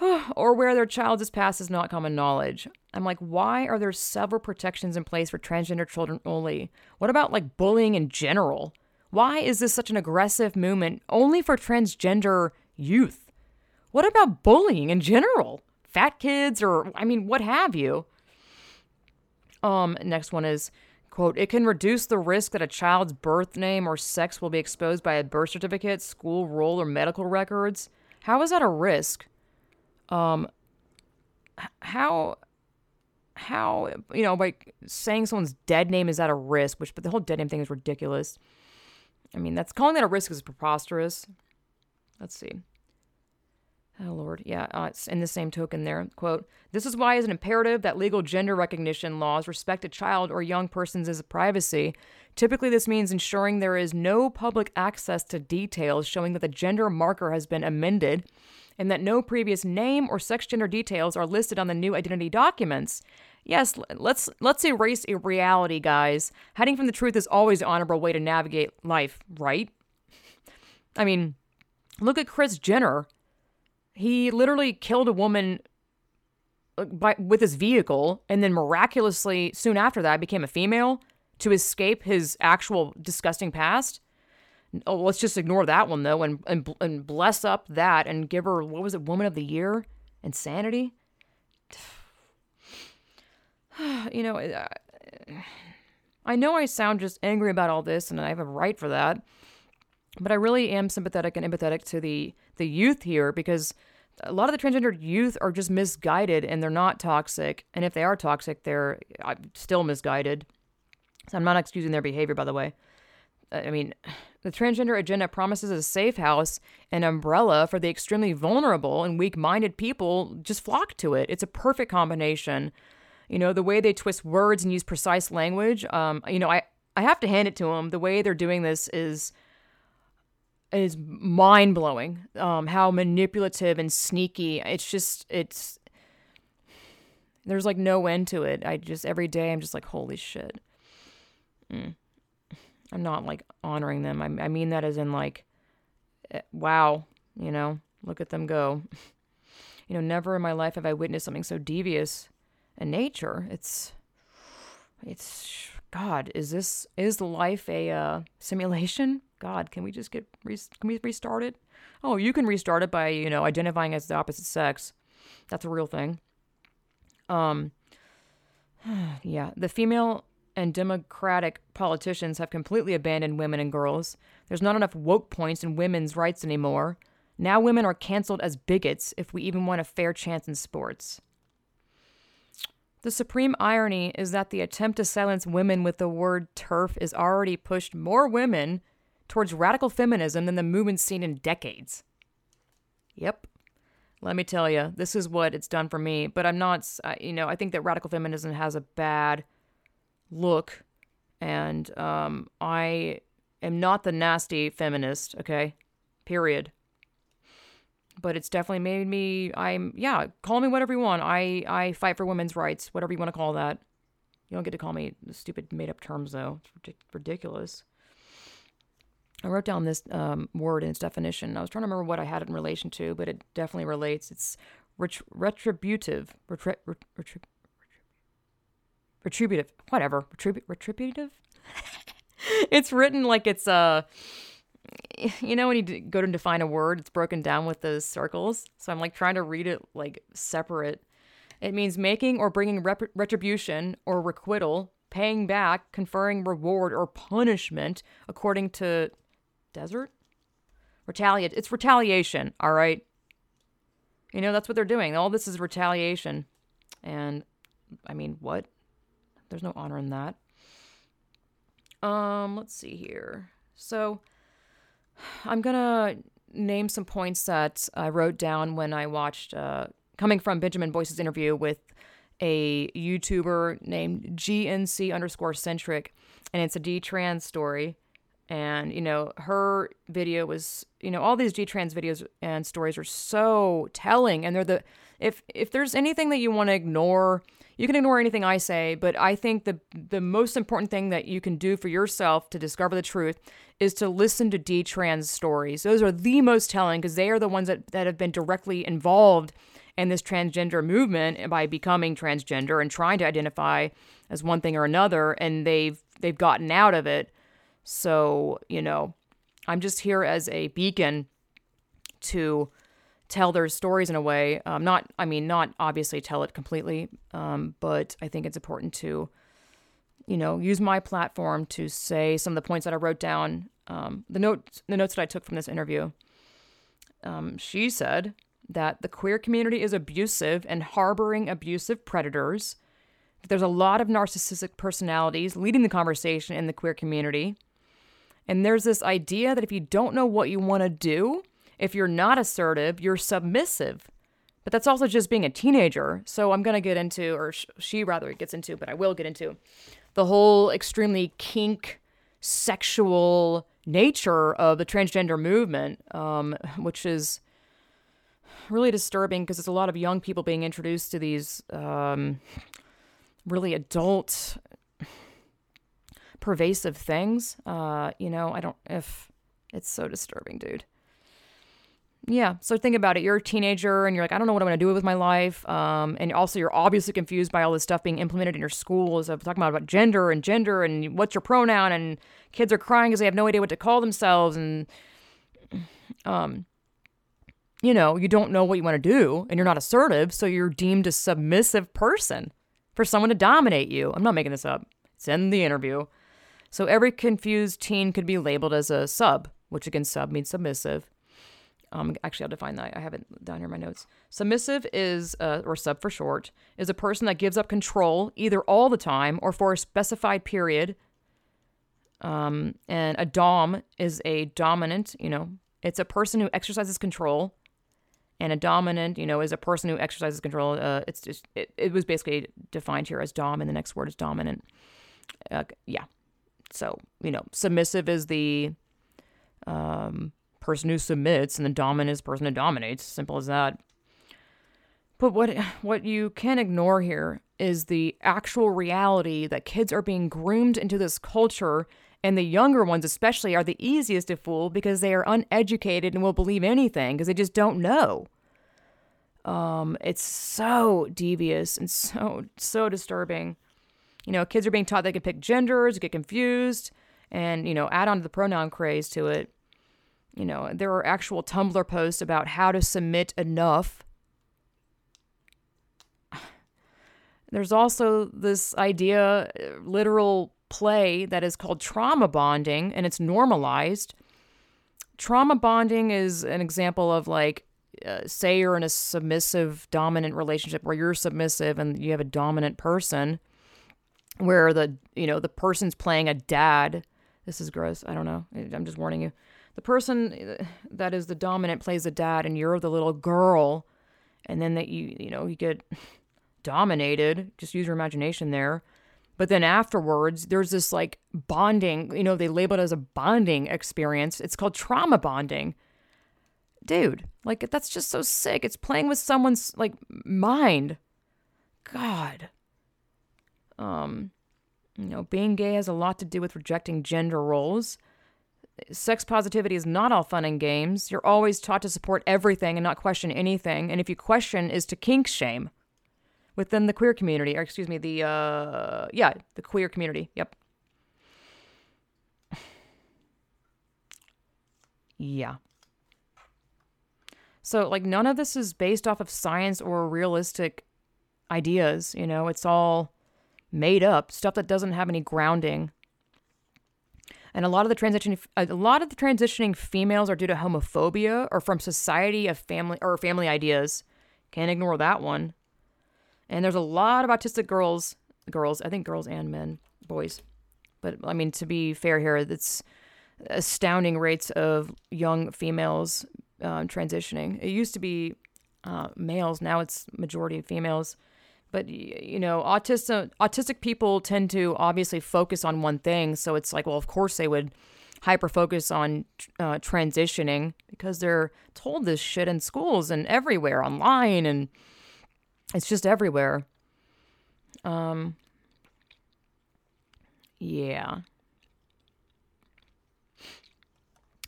or where their child's past is not common knowledge. I'm like, why are there several protections in place for transgender children only? What about like bullying in general? Why is this such an aggressive movement only for transgender youth? What about bullying in general? Fat kids or, I mean, what have you? Next one is, quote, it can reduce the risk that a child's birth name or sex will be exposed by a birth certificate, school roll, or medical records. How is that a risk? How, you know, by saying someone's dead name, is that a risk? But the whole dead name thing is ridiculous. I mean, calling that a risk is preposterous. Let's see. Oh, Lord. Yeah, it's in the same token there. Quote, this is why it is an imperative that legal gender recognition laws respect a child or young person's privacy. Typically, this means ensuring there is no public access to details showing that the gender marker has been amended and that no previous name or sex gender details are listed on the new identity documents. Yes, let's erase a reality, guys. Hiding from the truth is always an honorable way to navigate life, right? I mean, look at Kris Jenner. He literally killed a woman with his vehicle and then miraculously, soon after that, became a female to escape his actual disgusting past. Oh, let's just ignore that one, though, and bless up that and give her, what was it, Woman of the Year? Insanity? You know I sound just angry about all this, and I have a right for that. But I really am sympathetic and empathetic to the youth here, because a lot of the transgender youth are just misguided and they're not toxic. And if they are toxic, they're still misguided. So I'm not excusing their behavior, by the way. I mean, the transgender agenda promises a safe house, an umbrella for the extremely vulnerable and weak-minded people just flock to it. It's a perfect combination. You know, the way they twist words and use precise language, you know, I have to hand it to them. The way they're doing this is mind-blowing, how manipulative and sneaky. There's like no end to it. Every day I'm just like, holy shit. I'm not like honoring them. I mean that as in like, wow, you know, look at them go. You know, never in my life have I witnessed something so devious in nature. It's God, is life a simulation? God, can we just restart it? Oh, you can restart it by, you know, identifying as the opposite sex. That's a real thing. Yeah, the female and Democratic politicians have completely abandoned women and girls. There's not enough woke points in women's rights anymore. Now women are canceled as bigots if we even want a fair chance in sports. The supreme irony is that the attempt to silence women with the word TERF is already pushed more women towards radical feminism than the movement's seen in decades. Yep. Let me tell you, this is what it's done for me, but I'm not, I think that radical feminism has a bad look, and I am not the nasty feminist, okay? Period. But it's definitely made me, call me whatever you want. I fight for women's rights, whatever you want to call that. You don't get to call me stupid made-up terms, though. It's ridiculous. I wrote down this word and its definition. I was trying to remember what I had it in relation to, but it definitely relates. It's retributive. Retributive. Whatever. Retributive? It's written like it's... when you go to define a word, it's broken down with those circles. So I'm like trying to read it like separate. It means making or bringing retribution or requital, paying back, conferring reward or punishment according to desert? Retaliate. It's retaliation, all right? That's what they're doing. All this is retaliation. And, what? There's no honor in that. Let's see here. So... I'm going to name some points that I wrote down when I watched, coming from Benjamin Boyce's interview with a YouTuber named GNC underscore centric, and it's a D-trans story. And, her video was, all these D-trans videos and stories are so telling. And they're if there's anything that you want to ignore, you can ignore anything I say, but I think the most important thing that you can do for yourself to discover the truth is to listen to D-trans stories. Those are the most telling because they are the ones that have been directly involved in this transgender movement by becoming transgender and trying to identify as one thing or another, and they've gotten out of it. So, I'm just here as a beacon to tell their stories in a way. Not obviously tell it completely, but I think it's important to, use my platform to say some of the points that I wrote down. The notes that I took from this interview. She said that the queer community is abusive and harboring abusive predators. That there's a lot of narcissistic personalities leading the conversation in the queer community. And there's this idea that if you don't know what you want to do, if you're not assertive, you're submissive. But that's also just being a teenager. So I'm going to get into, or she rather gets into, but I will get into, the whole extremely kink, sexual nature of the transgender movement, which is really disturbing because it's a lot of young people being introduced to these really adult, pervasive things. It's so disturbing, dude. Yeah, so think about it. You're a teenager, and you're like, I don't know what I'm going to do with my life. And also, you're obviously confused by all this stuff being implemented in your schools. I'm talking about gender, and what's your pronoun, and kids are crying because they have no idea what to call themselves, and, you don't know what you want to do, and you're not assertive, so you're deemed a submissive person for someone to dominate you. I'm not making this up. It's in the interview. So every confused teen could be labeled as a sub, which, again, sub means submissive. Actually, I'll define that. I have it down here in my notes. Submissive is, or sub for short, is a person that gives up control either all the time or for a specified period. And a dom is a dominant, it's a person who exercises control. And a dominant, is a person who exercises control. It's just, it was basically defined here as dom, and the next word is dominant. Yeah. So, submissive is the... person who submits, and the dominant is person who dominates. Simple as that. But what you can ignore here is the actual reality that kids are being groomed into this culture, and the younger ones especially are the easiest to fool because they are uneducated and will believe anything because they just don't know. It's so devious and so disturbing. Kids are being taught they can pick genders, get confused, and add on to the pronoun craze to it. There are actual Tumblr posts about how to submit enough. There's also this idea, literal play, that is called trauma bonding, and it's normalized. Trauma bonding is an example of, like, say you're in a submissive dominant relationship where you're submissive and you have a dominant person where the person's playing a dad. This is gross. I don't know. I'm just warning you. The person that is the dominant plays a dad and you're the little girl, and then that you get dominated. Just use your imagination there. But then afterwards, there's this, like, bonding, they label it as a bonding experience. It's called trauma bonding. Dude, like, that's just so sick. It's playing with someone's, like, mind. God. Being gay has a lot to do with rejecting gender roles. Sex positivity is not all fun and games. You're always taught to support everything and not question anything. And if you question, is to kink shame. Within the queer community, or excuse me, the queer community. Yep. Yeah. So, like, none of this is based off of science or realistic ideas, It's all made up, stuff that doesn't have any grounding. And a lot of the transitioning females are due to homophobia or from society of family or family ideas. Can't ignore that one. And there's a lot of autistic girls, I think girls and men, boys. But, I mean, to be fair here, it's astounding rates of young females transitioning. It used to be males. Now it's majority of females. But, autistic people tend to obviously focus on one thing. So it's like, well, of course they would hyper-focus on transitioning because they're told this shit in schools and everywhere online and... It's just everywhere. Yeah.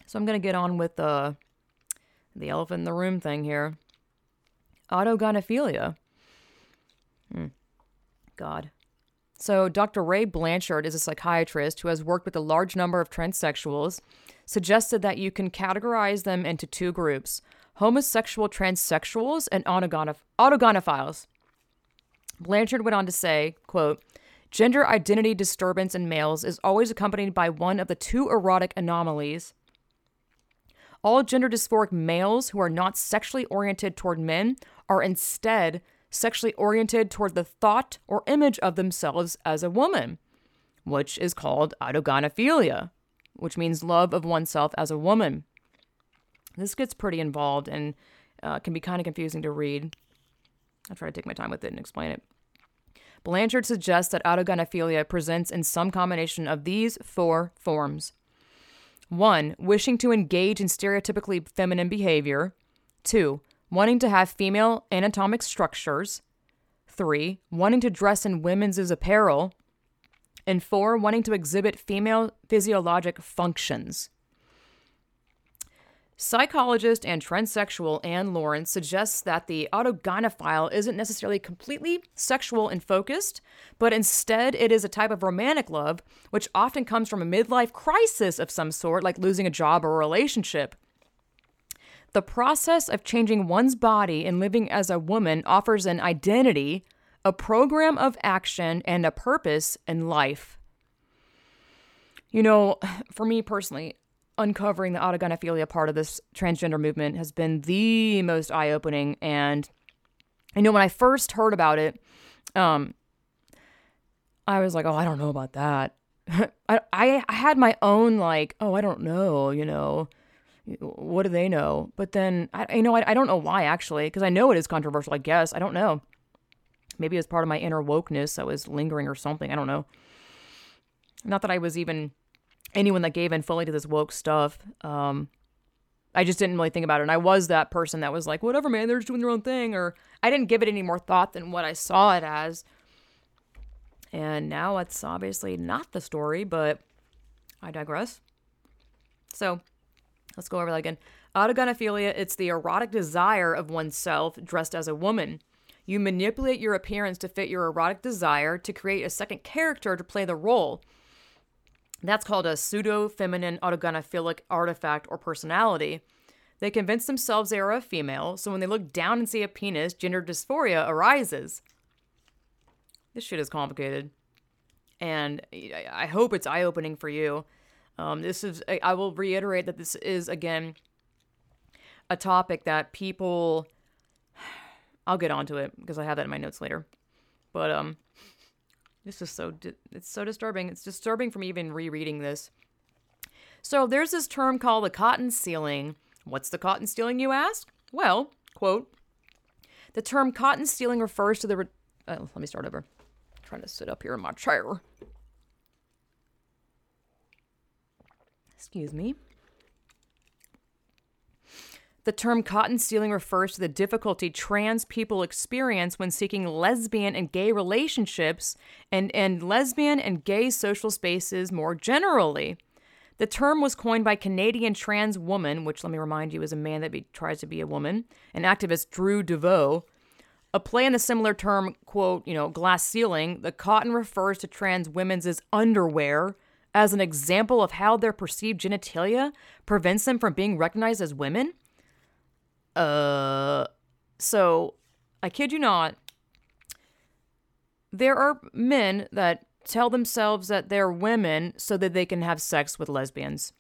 So I'm going to get on with the elephant in the room thing here. Autogynephilia. God. So Dr. Ray Blanchard is a psychiatrist who has worked with a large number of transsexuals, suggested that you can categorize them into two groups: homosexual transsexuals and autogynephiles. Blanchard went on to say, quote, "Gender identity disturbance in males is always accompanied by one of the two erotic anomalies. All gender dysphoric males who are not sexually oriented toward men are instead sexually oriented toward the thought or image of themselves as a woman, which is called autogynephilia, which means love of oneself as a woman." This gets pretty involved and can be kind of confusing to read. I'll try to take my time with it and explain it. Blanchard suggests that autogynephilia presents in some combination of these four forms. 1. Wishing to engage in stereotypically feminine behavior. 2. Wanting to have female anatomic structures. 3. Wanting to dress in women's apparel. And 4. Wanting to exhibit female physiologic functions. Psychologist and transsexual Anne Lawrence suggests that the autogynephile isn't necessarily completely sexual and focused, but instead it is a type of romantic love, which often comes from a midlife crisis of some sort, like losing a job or a relationship. The process of changing one's body and living as a woman offers an identity, a program of action, and a purpose in life. For me personally, uncovering the autogynephilia part of this transgender movement has been the most eye-opening. And when I first heard about it, I was like, oh, I don't know about that. I had my own, like, oh, I don't know, what do they know? But then, I don't know why, actually, because I know it is controversial, I guess. I don't know. Maybe it was part of my inner wokeness that was lingering or something. I don't know. Not that I was even... anyone that gave in fully to this woke stuff, I just didn't really think about it. And I was that person that was like, whatever, man, they're just doing their own thing. Or I didn't give it any more thought than what I saw it as. And now it's obviously not the story, but I digress. So let's go over that again. Autogynephilia, it's the erotic desire of oneself dressed as a woman. You manipulate your appearance to fit your erotic desire to create a second character to play the role. That's called a pseudo-feminine autogynephilic artifact or personality. They convince themselves they are a female, so when they look down and see a penis, gender dysphoria arises. this shit is complicated. And I hope it's eye-opening for you. I will reiterate that this is, again, a topic that people, I'll get onto it because I have that in my notes later. But this is it's so disturbing. It's disturbing from even rereading this. So there's this term called the cotton stealing. What's the cotton stealing, you ask? Well, quote, the term cotton stealing refers to the... let me start over. I'm trying to sit up here in my chair. Excuse me. The term cotton stealing refers to the difficulty trans people experience when seeking lesbian and gay relationships and lesbian and gay social spaces more generally. The term was coined by Canadian trans woman, which, let me remind you, is a man that tries to be a woman, and activist Drew DeVoe. A play on the similar term, quote, glass ceiling, the cotton refers to trans women's as underwear as an example of how their perceived genitalia prevents them from being recognized as women. So I kid you not, there are men that tell themselves that they're women so that they can have sex with lesbians.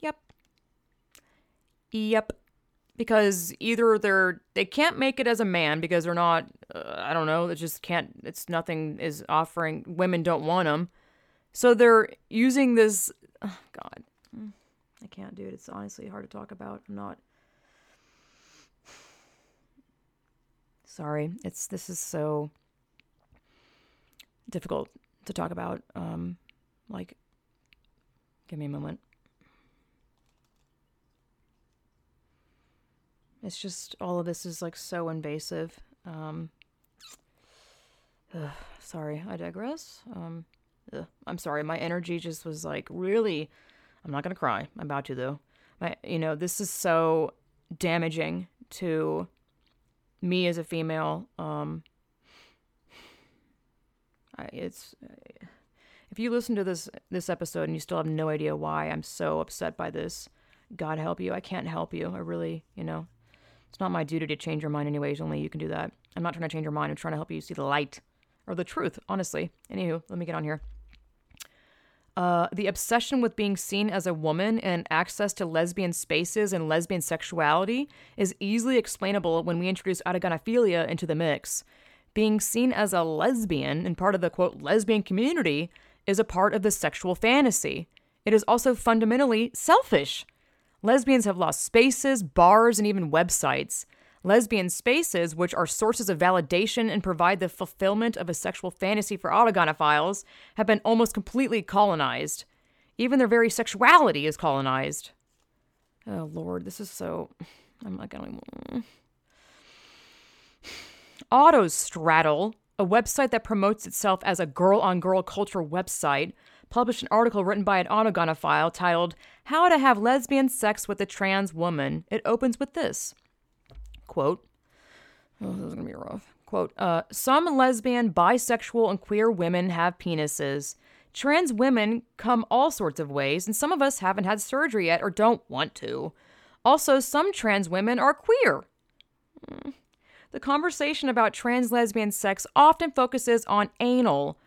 Yep. Because either they can't make it as a man because they're not, it just can't, it's nothing is offering, women don't want them. So they're using this, oh God. I can't do it. It's honestly hard to talk about. I'm not. Sorry. This is so difficult to talk about. Give me a moment. It's just, all of this is so invasive. Sorry. I digress. I'm sorry. My energy just was really... I'm not going to cry. I'm about to, though. This is so damaging to me as a female. If you listen to this episode and you still have no idea why I'm so upset by this, God help you. I can't help you. I really, it's not my duty to change your mind anyways. Only you can do that. I'm not trying to change your mind. I'm trying to help you see the light or the truth, honestly. Anywho, let me get on here. The obsession with being seen as a woman and access to lesbian spaces and lesbian sexuality is easily explainable when we introduce autogynephilia into the mix. Being seen as a lesbian and part of the, quote, lesbian community is a part of the sexual fantasy. It is also fundamentally selfish. Lesbians have lost spaces, bars, and even websites. Lesbian spaces, which are sources of validation and provide the fulfillment of a sexual fantasy for autogynephiles, have been almost completely colonized. Even their very sexuality is colonized. Oh, Lord, this is so... I don't even... Autostraddle, a website that promotes itself as a girl-on-girl culture website, published an article written by an autogynephile titled, How to Have Lesbian Sex with a Trans Woman. It opens with this. Quote, this is gonna be rough. Quote, some lesbian, bisexual, and queer women have penises. Trans women come all sorts of ways, and some of us haven't had surgery yet or don't want to. Also, some trans women are queer. The conversation about trans lesbian sex often focuses on anal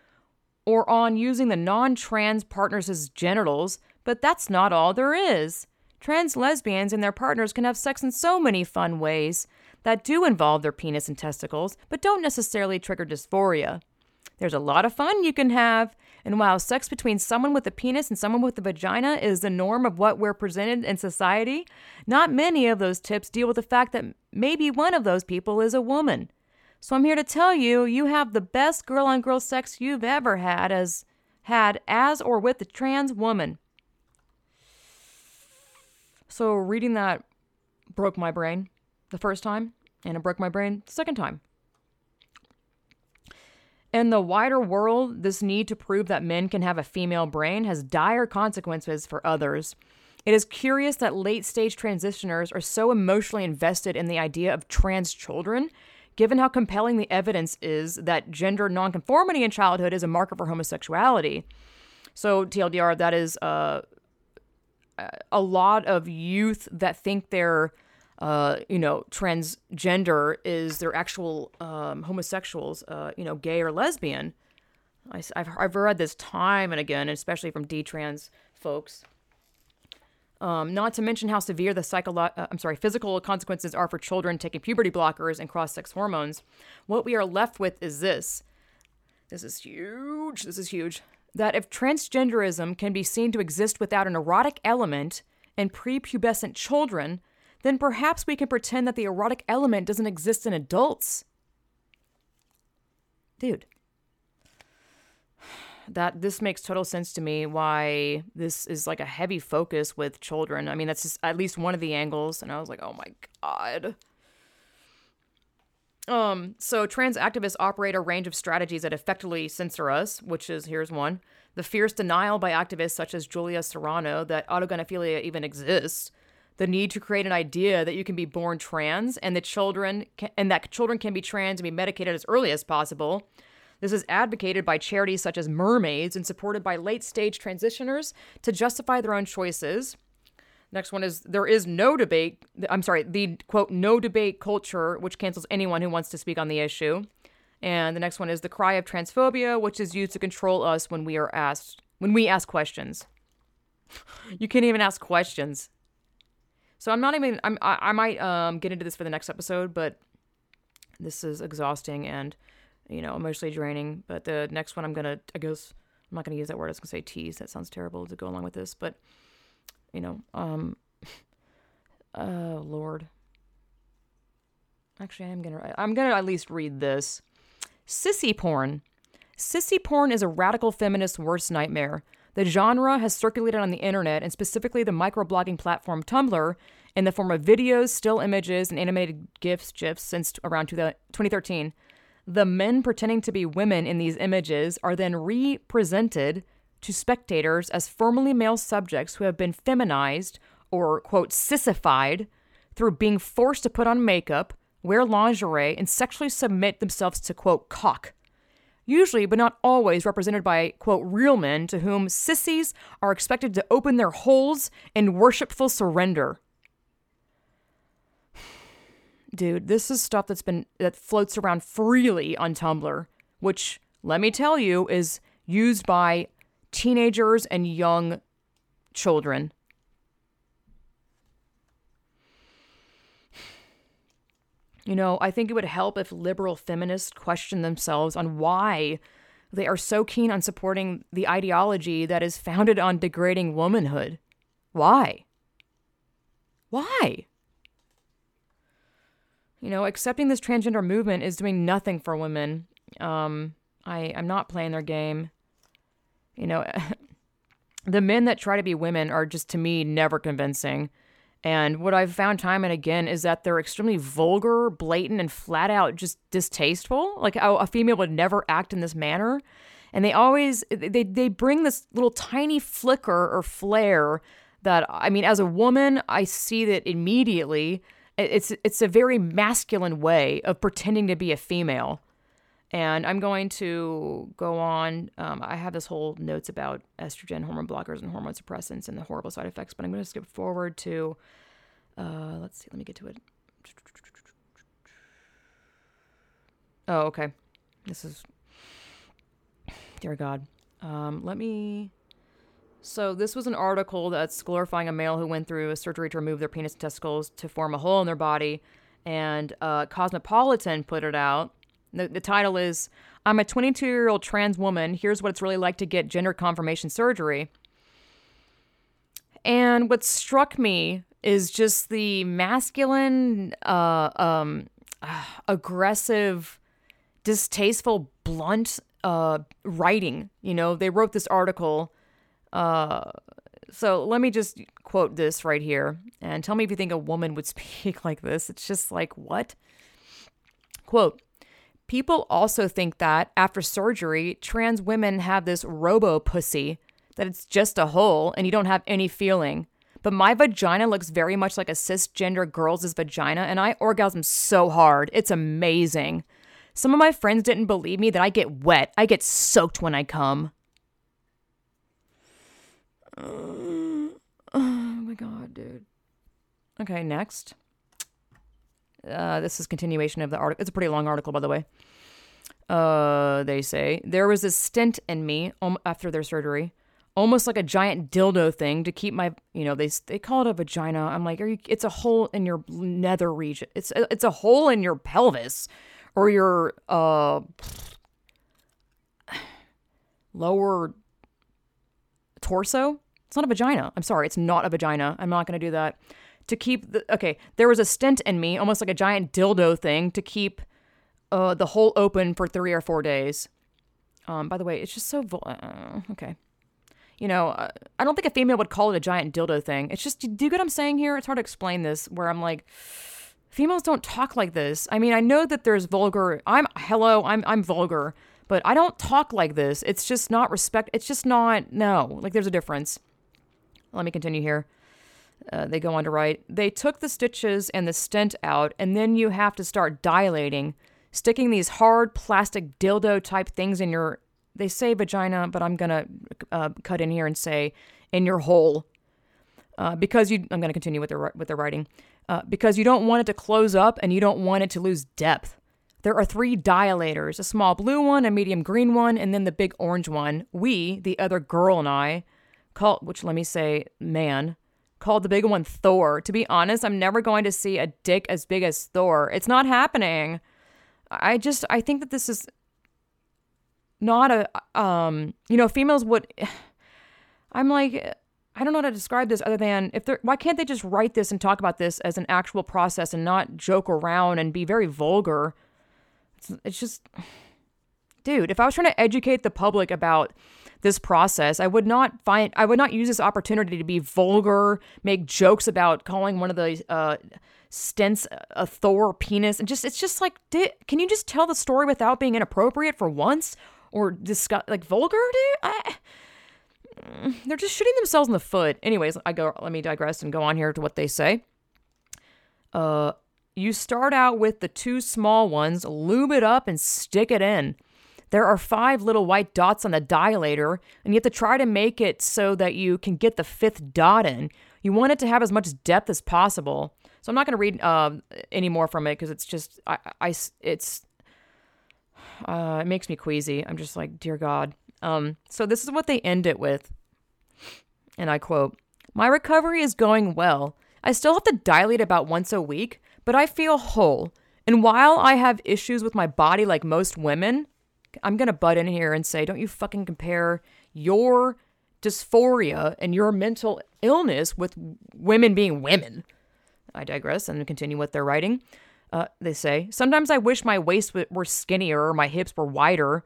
or on using the non-trans partners as genitals, but that's not all there is. Trans lesbians and their partners can have sex in so many fun ways that do involve their penis and testicles, but don't necessarily trigger dysphoria. There's a lot of fun you can have, and while sex between someone with a penis and someone with a vagina is the norm of what we're presented in society, not many of those tips deal with the fact that maybe one of those people is a woman. So I'm here to tell you, you have the best girl-on-girl sex you've ever had as or with a trans woman. So reading that broke my brain the first time, and it broke my brain the second time. In the wider world, this need to prove that men can have a female brain has dire consequences for others. It is curious that late-stage transitioners are so emotionally invested in the idea of trans children, given how compelling the evidence is that gender nonconformity in childhood is a marker for homosexuality. So TLDR, that is... a lot of youth that think they're transgender is they're actual homosexuals, gay or lesbian. I've read this time and again, especially from detrans folks. Not to mention how severe the physical consequences are for children taking puberty blockers and cross-sex hormones. What we are left with is this. This is huge. That if transgenderism can be seen to exist without an erotic element in prepubescent children, then perhaps we can pretend that the erotic element doesn't exist in adults. Dude. This makes total sense to me why this is like a heavy focus with children. I mean, that's just at least one of the angles. And I was like, oh my God. So trans activists operate a range of strategies that effectively censor us, which is, here's one, the fierce denial by activists such as Julia Serrano that autogynephilia even exists, the need to create an idea that you can be born trans and that children can be trans and be medicated as early as possible. This is advocated by charities such as Mermaids and supported by late-stage transitioners to justify their own choices. Next one is, there is no debate, the, quote, no debate culture, which cancels anyone who wants to speak on the issue. And the next one is the cry of transphobia, which is used to control us when we ask questions. You can't even ask questions. So I might get into this for the next episode, but this is exhausting and, emotionally draining. But the next one I'm not going to use that word. I was going to say tease. That sounds terrible to go along with this, but... oh Lord. Actually, I'm gonna at least read this. Sissy porn. Sissy porn is a radical feminist's worst nightmare. The genre has circulated on the internet and specifically the microblogging platform Tumblr in the form of videos, still images, and animated GIFs since around 2013. The men pretending to be women in these images are then represented to spectators as formerly male subjects who have been feminized or, quote, sissified through being forced to put on makeup, wear lingerie, and sexually submit themselves to, quote, cock. Usually, but not always, represented by, quote, real men to whom sissies are expected to open their holes in worshipful surrender. Dude, this is stuff that floats around freely on Tumblr, which, let me tell you, is used by teenagers and young children. I think it would help if liberal feminists questioned themselves on why they are so keen on supporting the ideology that is founded on degrading womanhood. Why? Why? Accepting this transgender movement is doing nothing for women. I'm not playing their game. The men that try to be women are just, to me, never convincing. And what I've found time and again is that they're extremely vulgar, blatant, and flat out just distasteful. Like how a female would never act in this manner. And they always, they bring this little tiny flicker or flare that, as a woman, I see that immediately. It's a very masculine way of pretending to be a female. And I'm going to go on. I have this whole notes about estrogen, hormone blockers, and hormone suppressants and the horrible side effects. But I'm going to skip forward to, let's see, let me get to it. Oh, okay. This is, dear God. So this was an article that's glorifying a male who went through a surgery to remove their penis and testicles to form a hole in their body. And Cosmopolitan put it out. The title is, I'm a 22-year-old trans woman. Here's what it's really like to get gender confirmation surgery. And what struck me is just the masculine, aggressive, distasteful, blunt writing. They wrote this article. So let me just quote this right here. And tell me if you think a woman would speak like this. It's just like, what? Quote. People also think that, after surgery, trans women have this robo-pussy, that it's just a hole and you don't have any feeling. But my vagina looks very much like a cisgender girl's vagina, and I orgasm so hard. It's amazing. Some of my friends didn't believe me that I get wet. I get soaked when I come. Oh my God, dude. Okay, next. This is continuation of the article. It's a pretty long article, by the way. They say, there was a stent in me after their surgery, almost like a giant dildo thing to keep my, you know, they call it a vagina. I'm like, it's a hole in your nether region. It's a hole in your pelvis or your lower torso. It's not a vagina. I'm sorry. It's not a vagina. I'm not going to do that. To keep the, okay, there was a stent in me, almost like a giant dildo thing to keep the hole open for 3 or 4 days. By the way, it's just so, okay. You know, I don't think a female would call it a giant dildo thing. It's just, do you get what I'm saying here? It's hard to explain this, where I'm like, females don't talk like this. I mean, I know that there's vulgar, I'm vulgar, but I don't talk like this. It's just not respect. It's just not, no, like there's a difference. Let me continue here. They go on to write, they took the stitches and the stent out, and then you have to start dilating, sticking these hard plastic dildo type things in your, they say vagina, but I'm going to cut in here and say in your hole, because you, I'm going to continue with the writing, because you don't want it to close up and you don't want it to lose depth. There are 3 dilators, a small blue one, a medium green one, and then the big orange one. We, the other girl and I, call, which let me say man, called the big one Thor. To be honest, I'm never going to see a dick as big as Thor. It's not happening. I think that this is not a, you know, females would, I'm like, I don't know how to describe this other than if they're, why can't they just write this and talk about this as an actual process and not joke around and be very vulgar? It's just, dude, if I was trying to educate the public about this process, I would not use this opportunity to be vulgar, make jokes about calling one of the stents a Thor penis, and just, it's just like, can you just tell the story without being inappropriate for once, or discuss like vulgar, dude? They're just shooting themselves in the foot. Anyways, let me digress and go on here to what they say. You start out with the 2 small ones, lube it up, and stick it in. There are 5 little white dots on the dilator, and you have to try to make it so that you can get the 5th dot in. You want it to have as much depth as possible. So I'm not going to read any more from it because it's just, it makes me queasy. I'm just like, dear God. So this is what they end it with. And I quote, "My recovery is going well. I still have to dilate about once a week, but I feel whole. And while I have issues with my body like most women," I'm going to butt in here and say, don't you fucking compare your dysphoria and your mental illness with women being women. I digress and continue with their writing. They say, "Sometimes I wish my waist were skinnier or my hips were wider.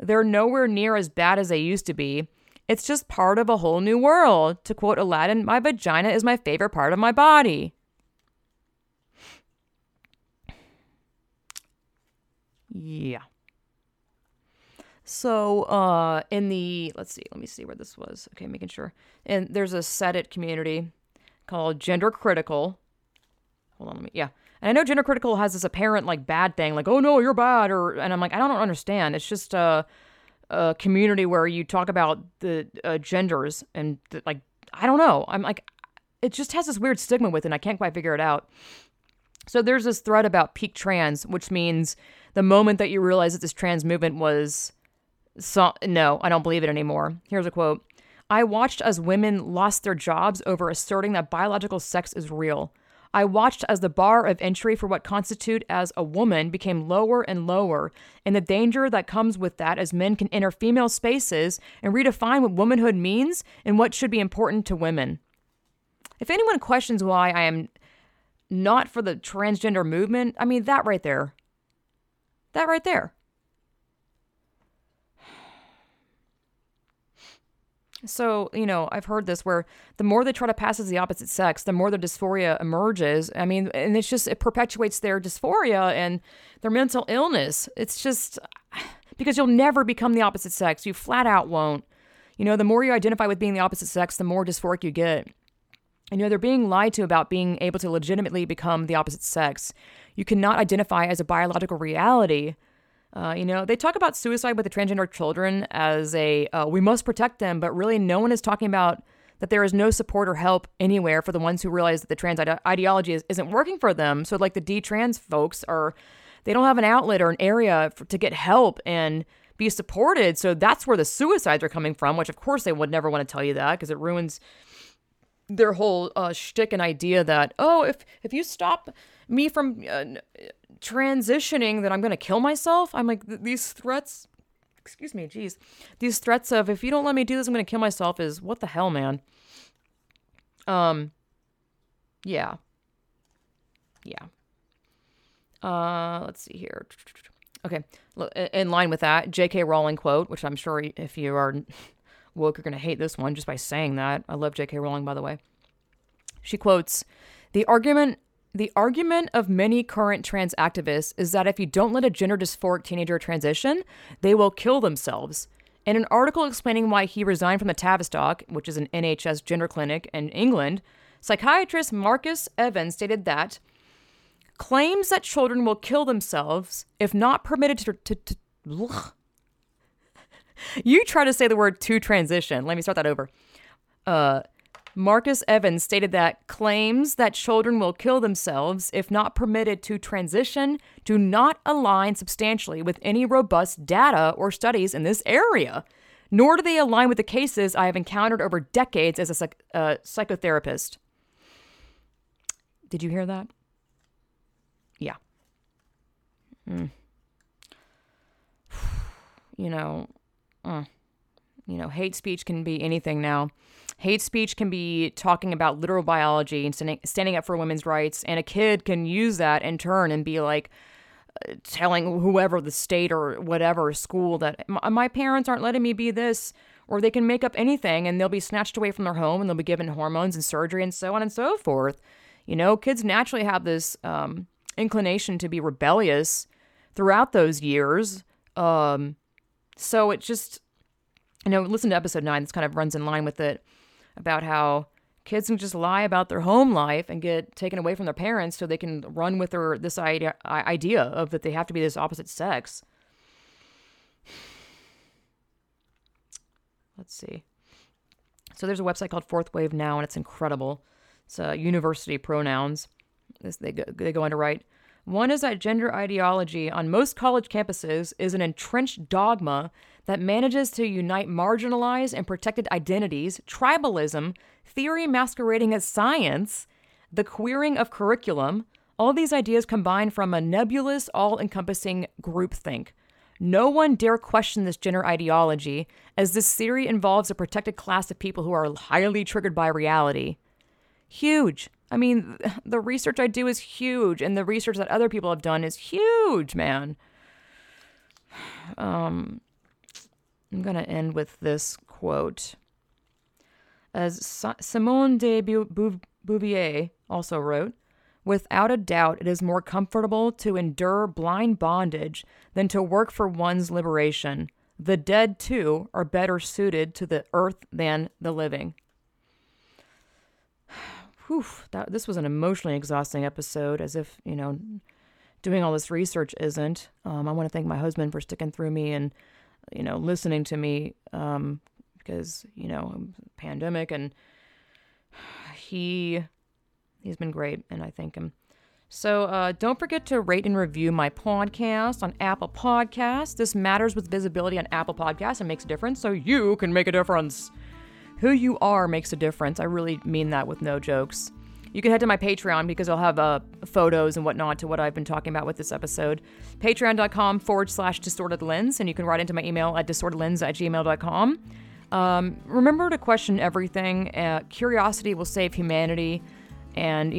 They're nowhere near as bad as they used to be. It's just part of a whole new world. To quote Aladdin, my vagina is my favorite part of my body." Yeah. So, let me see where this was. Okay, making sure. And there's a Setit community called Gender Critical. Hold on, And I know Gender Critical has this apparent, like, bad thing, like, oh no, you're bad, and I'm like, I don't understand. It's just a community where you talk about the genders, and, like, I don't know. I'm like, it just has this weird stigma with it, and I can't quite figure it out. So there's this thread about peak trans, which means the moment that you realize that this trans movement was... So, no, I don't believe it anymore. Here's a quote. "I watched as women lost their jobs over asserting that biological sex is real. I watched as the bar of entry for what constitute as a woman became lower and lower, and the danger that comes with that as men can enter female spaces and redefine what womanhood means and what should be important to women. If anyone questions why I am not for the transgender movement, I mean, that right there. That right there." So, you know, I've heard this where the more they try to pass as the opposite sex, the more their dysphoria emerges. I mean, and it's just, it perpetuates their dysphoria and their mental illness. It's just, because you'll never become the opposite sex. You flat out won't. You know, the more you identify with being the opposite sex, the more dysphoric you get. And, you know, they're being lied to about being able to legitimately become the opposite sex. You cannot identify as a biological reality. You know, they talk about suicide with the transgender children as we must protect them, but really no one is talking about that there is no support or help anywhere for the ones who realize that the trans ideology isn't working for them. So like the D-trans folks they don't have an outlet or an area to get help and be supported. So that's where the suicides are coming from, which of course they would never want to tell you that because it ruins their whole shtick and idea that, oh, if you stop me from transitioning, that I'm going to kill myself. I'm like, these threats, excuse me, geez, these threats of, if you don't let me do this, I'm going to kill myself is what the hell, man. Yeah. Let's see here. Okay. In line with that, JK Rowling quote, which I'm sure if you are woke, you're going to hate this one just by saying that. I love JK Rowling, by the way. She quotes, The argument of many current trans activists is that if you don't let a gender dysphoric teenager transition, they will kill themselves. In an article explaining why he resigned from the Tavistock, which is an NHS gender clinic in England, psychiatrist Marcus Evans stated that claims that children will kill themselves if not permitted you try to say the word to transition. Let me start that over. Marcus Evans stated that claims that children will kill themselves if not permitted to transition do not align substantially with any robust data or studies in this area, nor do they align with the cases I have encountered over decades as a psychotherapist. Did you hear that? Yeah. Hate speech can be anything now. Hate speech can be talking about literal biology and standing up for women's rights, and a kid can use that in turn and be like telling whoever, the state or whatever school, that my parents aren't letting me be this, or they can make up anything and they'll be snatched away from their home and they'll be given hormones and surgery and so on and so forth. You know, kids naturally have this inclination to be rebellious throughout those years. So it just, listen to episode 9. This kind of runs in line with it, about how kids can just lie about their home life and get taken away from their parents so they can run with this idea of that they have to be this opposite sex. Let's see. So there's a website called Fourth Wave Now, and it's incredible. It's university pronouns. They go on to write, one is that gender ideology on most college campuses is an entrenched dogma that manages to unite marginalized and protected identities, tribalism, theory masquerading as science, the queering of curriculum. All these ideas combine from a nebulous, all-encompassing groupthink. No one dare question this gender ideology, as this theory involves a protected class of people who are highly triggered by reality. Huge. I mean, the research I do is huge, and the research that other people have done is huge, man. I'm going to end with this quote. As Simone de Beauvoir also wrote, without a doubt, it is more comfortable to endure blind bondage than to work for one's liberation. The dead, too, are better suited to the earth than the living. Whew, this was an emotionally exhausting episode, as if, doing all this research isn't. I want to thank my husband for sticking through me and, listening to me, because, pandemic, and he's been great, and I thank him. So don't forget to rate and review my podcast on Apple Podcasts. This matters with visibility on Apple Podcasts and makes a difference, so you can make a difference. Who you are makes a difference. I really mean that with no jokes. You can head to my Patreon because I'll have photos and whatnot to what I've been talking about with this episode. Patreon.com/distortedlens, and you can write into my email at distortedlens@gmail.com. Remember to question everything. Curiosity will save humanity. And,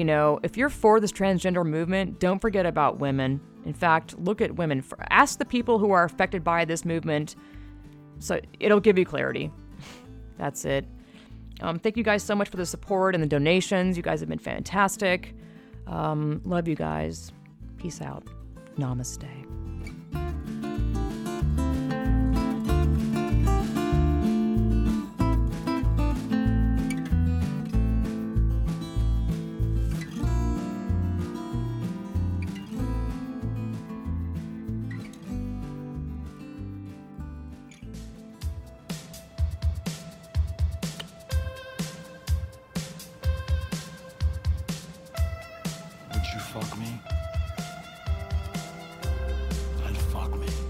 if you're for this transgender movement, don't forget about women. In fact, look at women. Ask the people who are affected by this movement. So it'll give you clarity. That's it. Thank you guys so much for the support and the donations. You guys have been fantastic. Love you guys. Peace out. Namaste. Would you fuck me? I'd fuck me.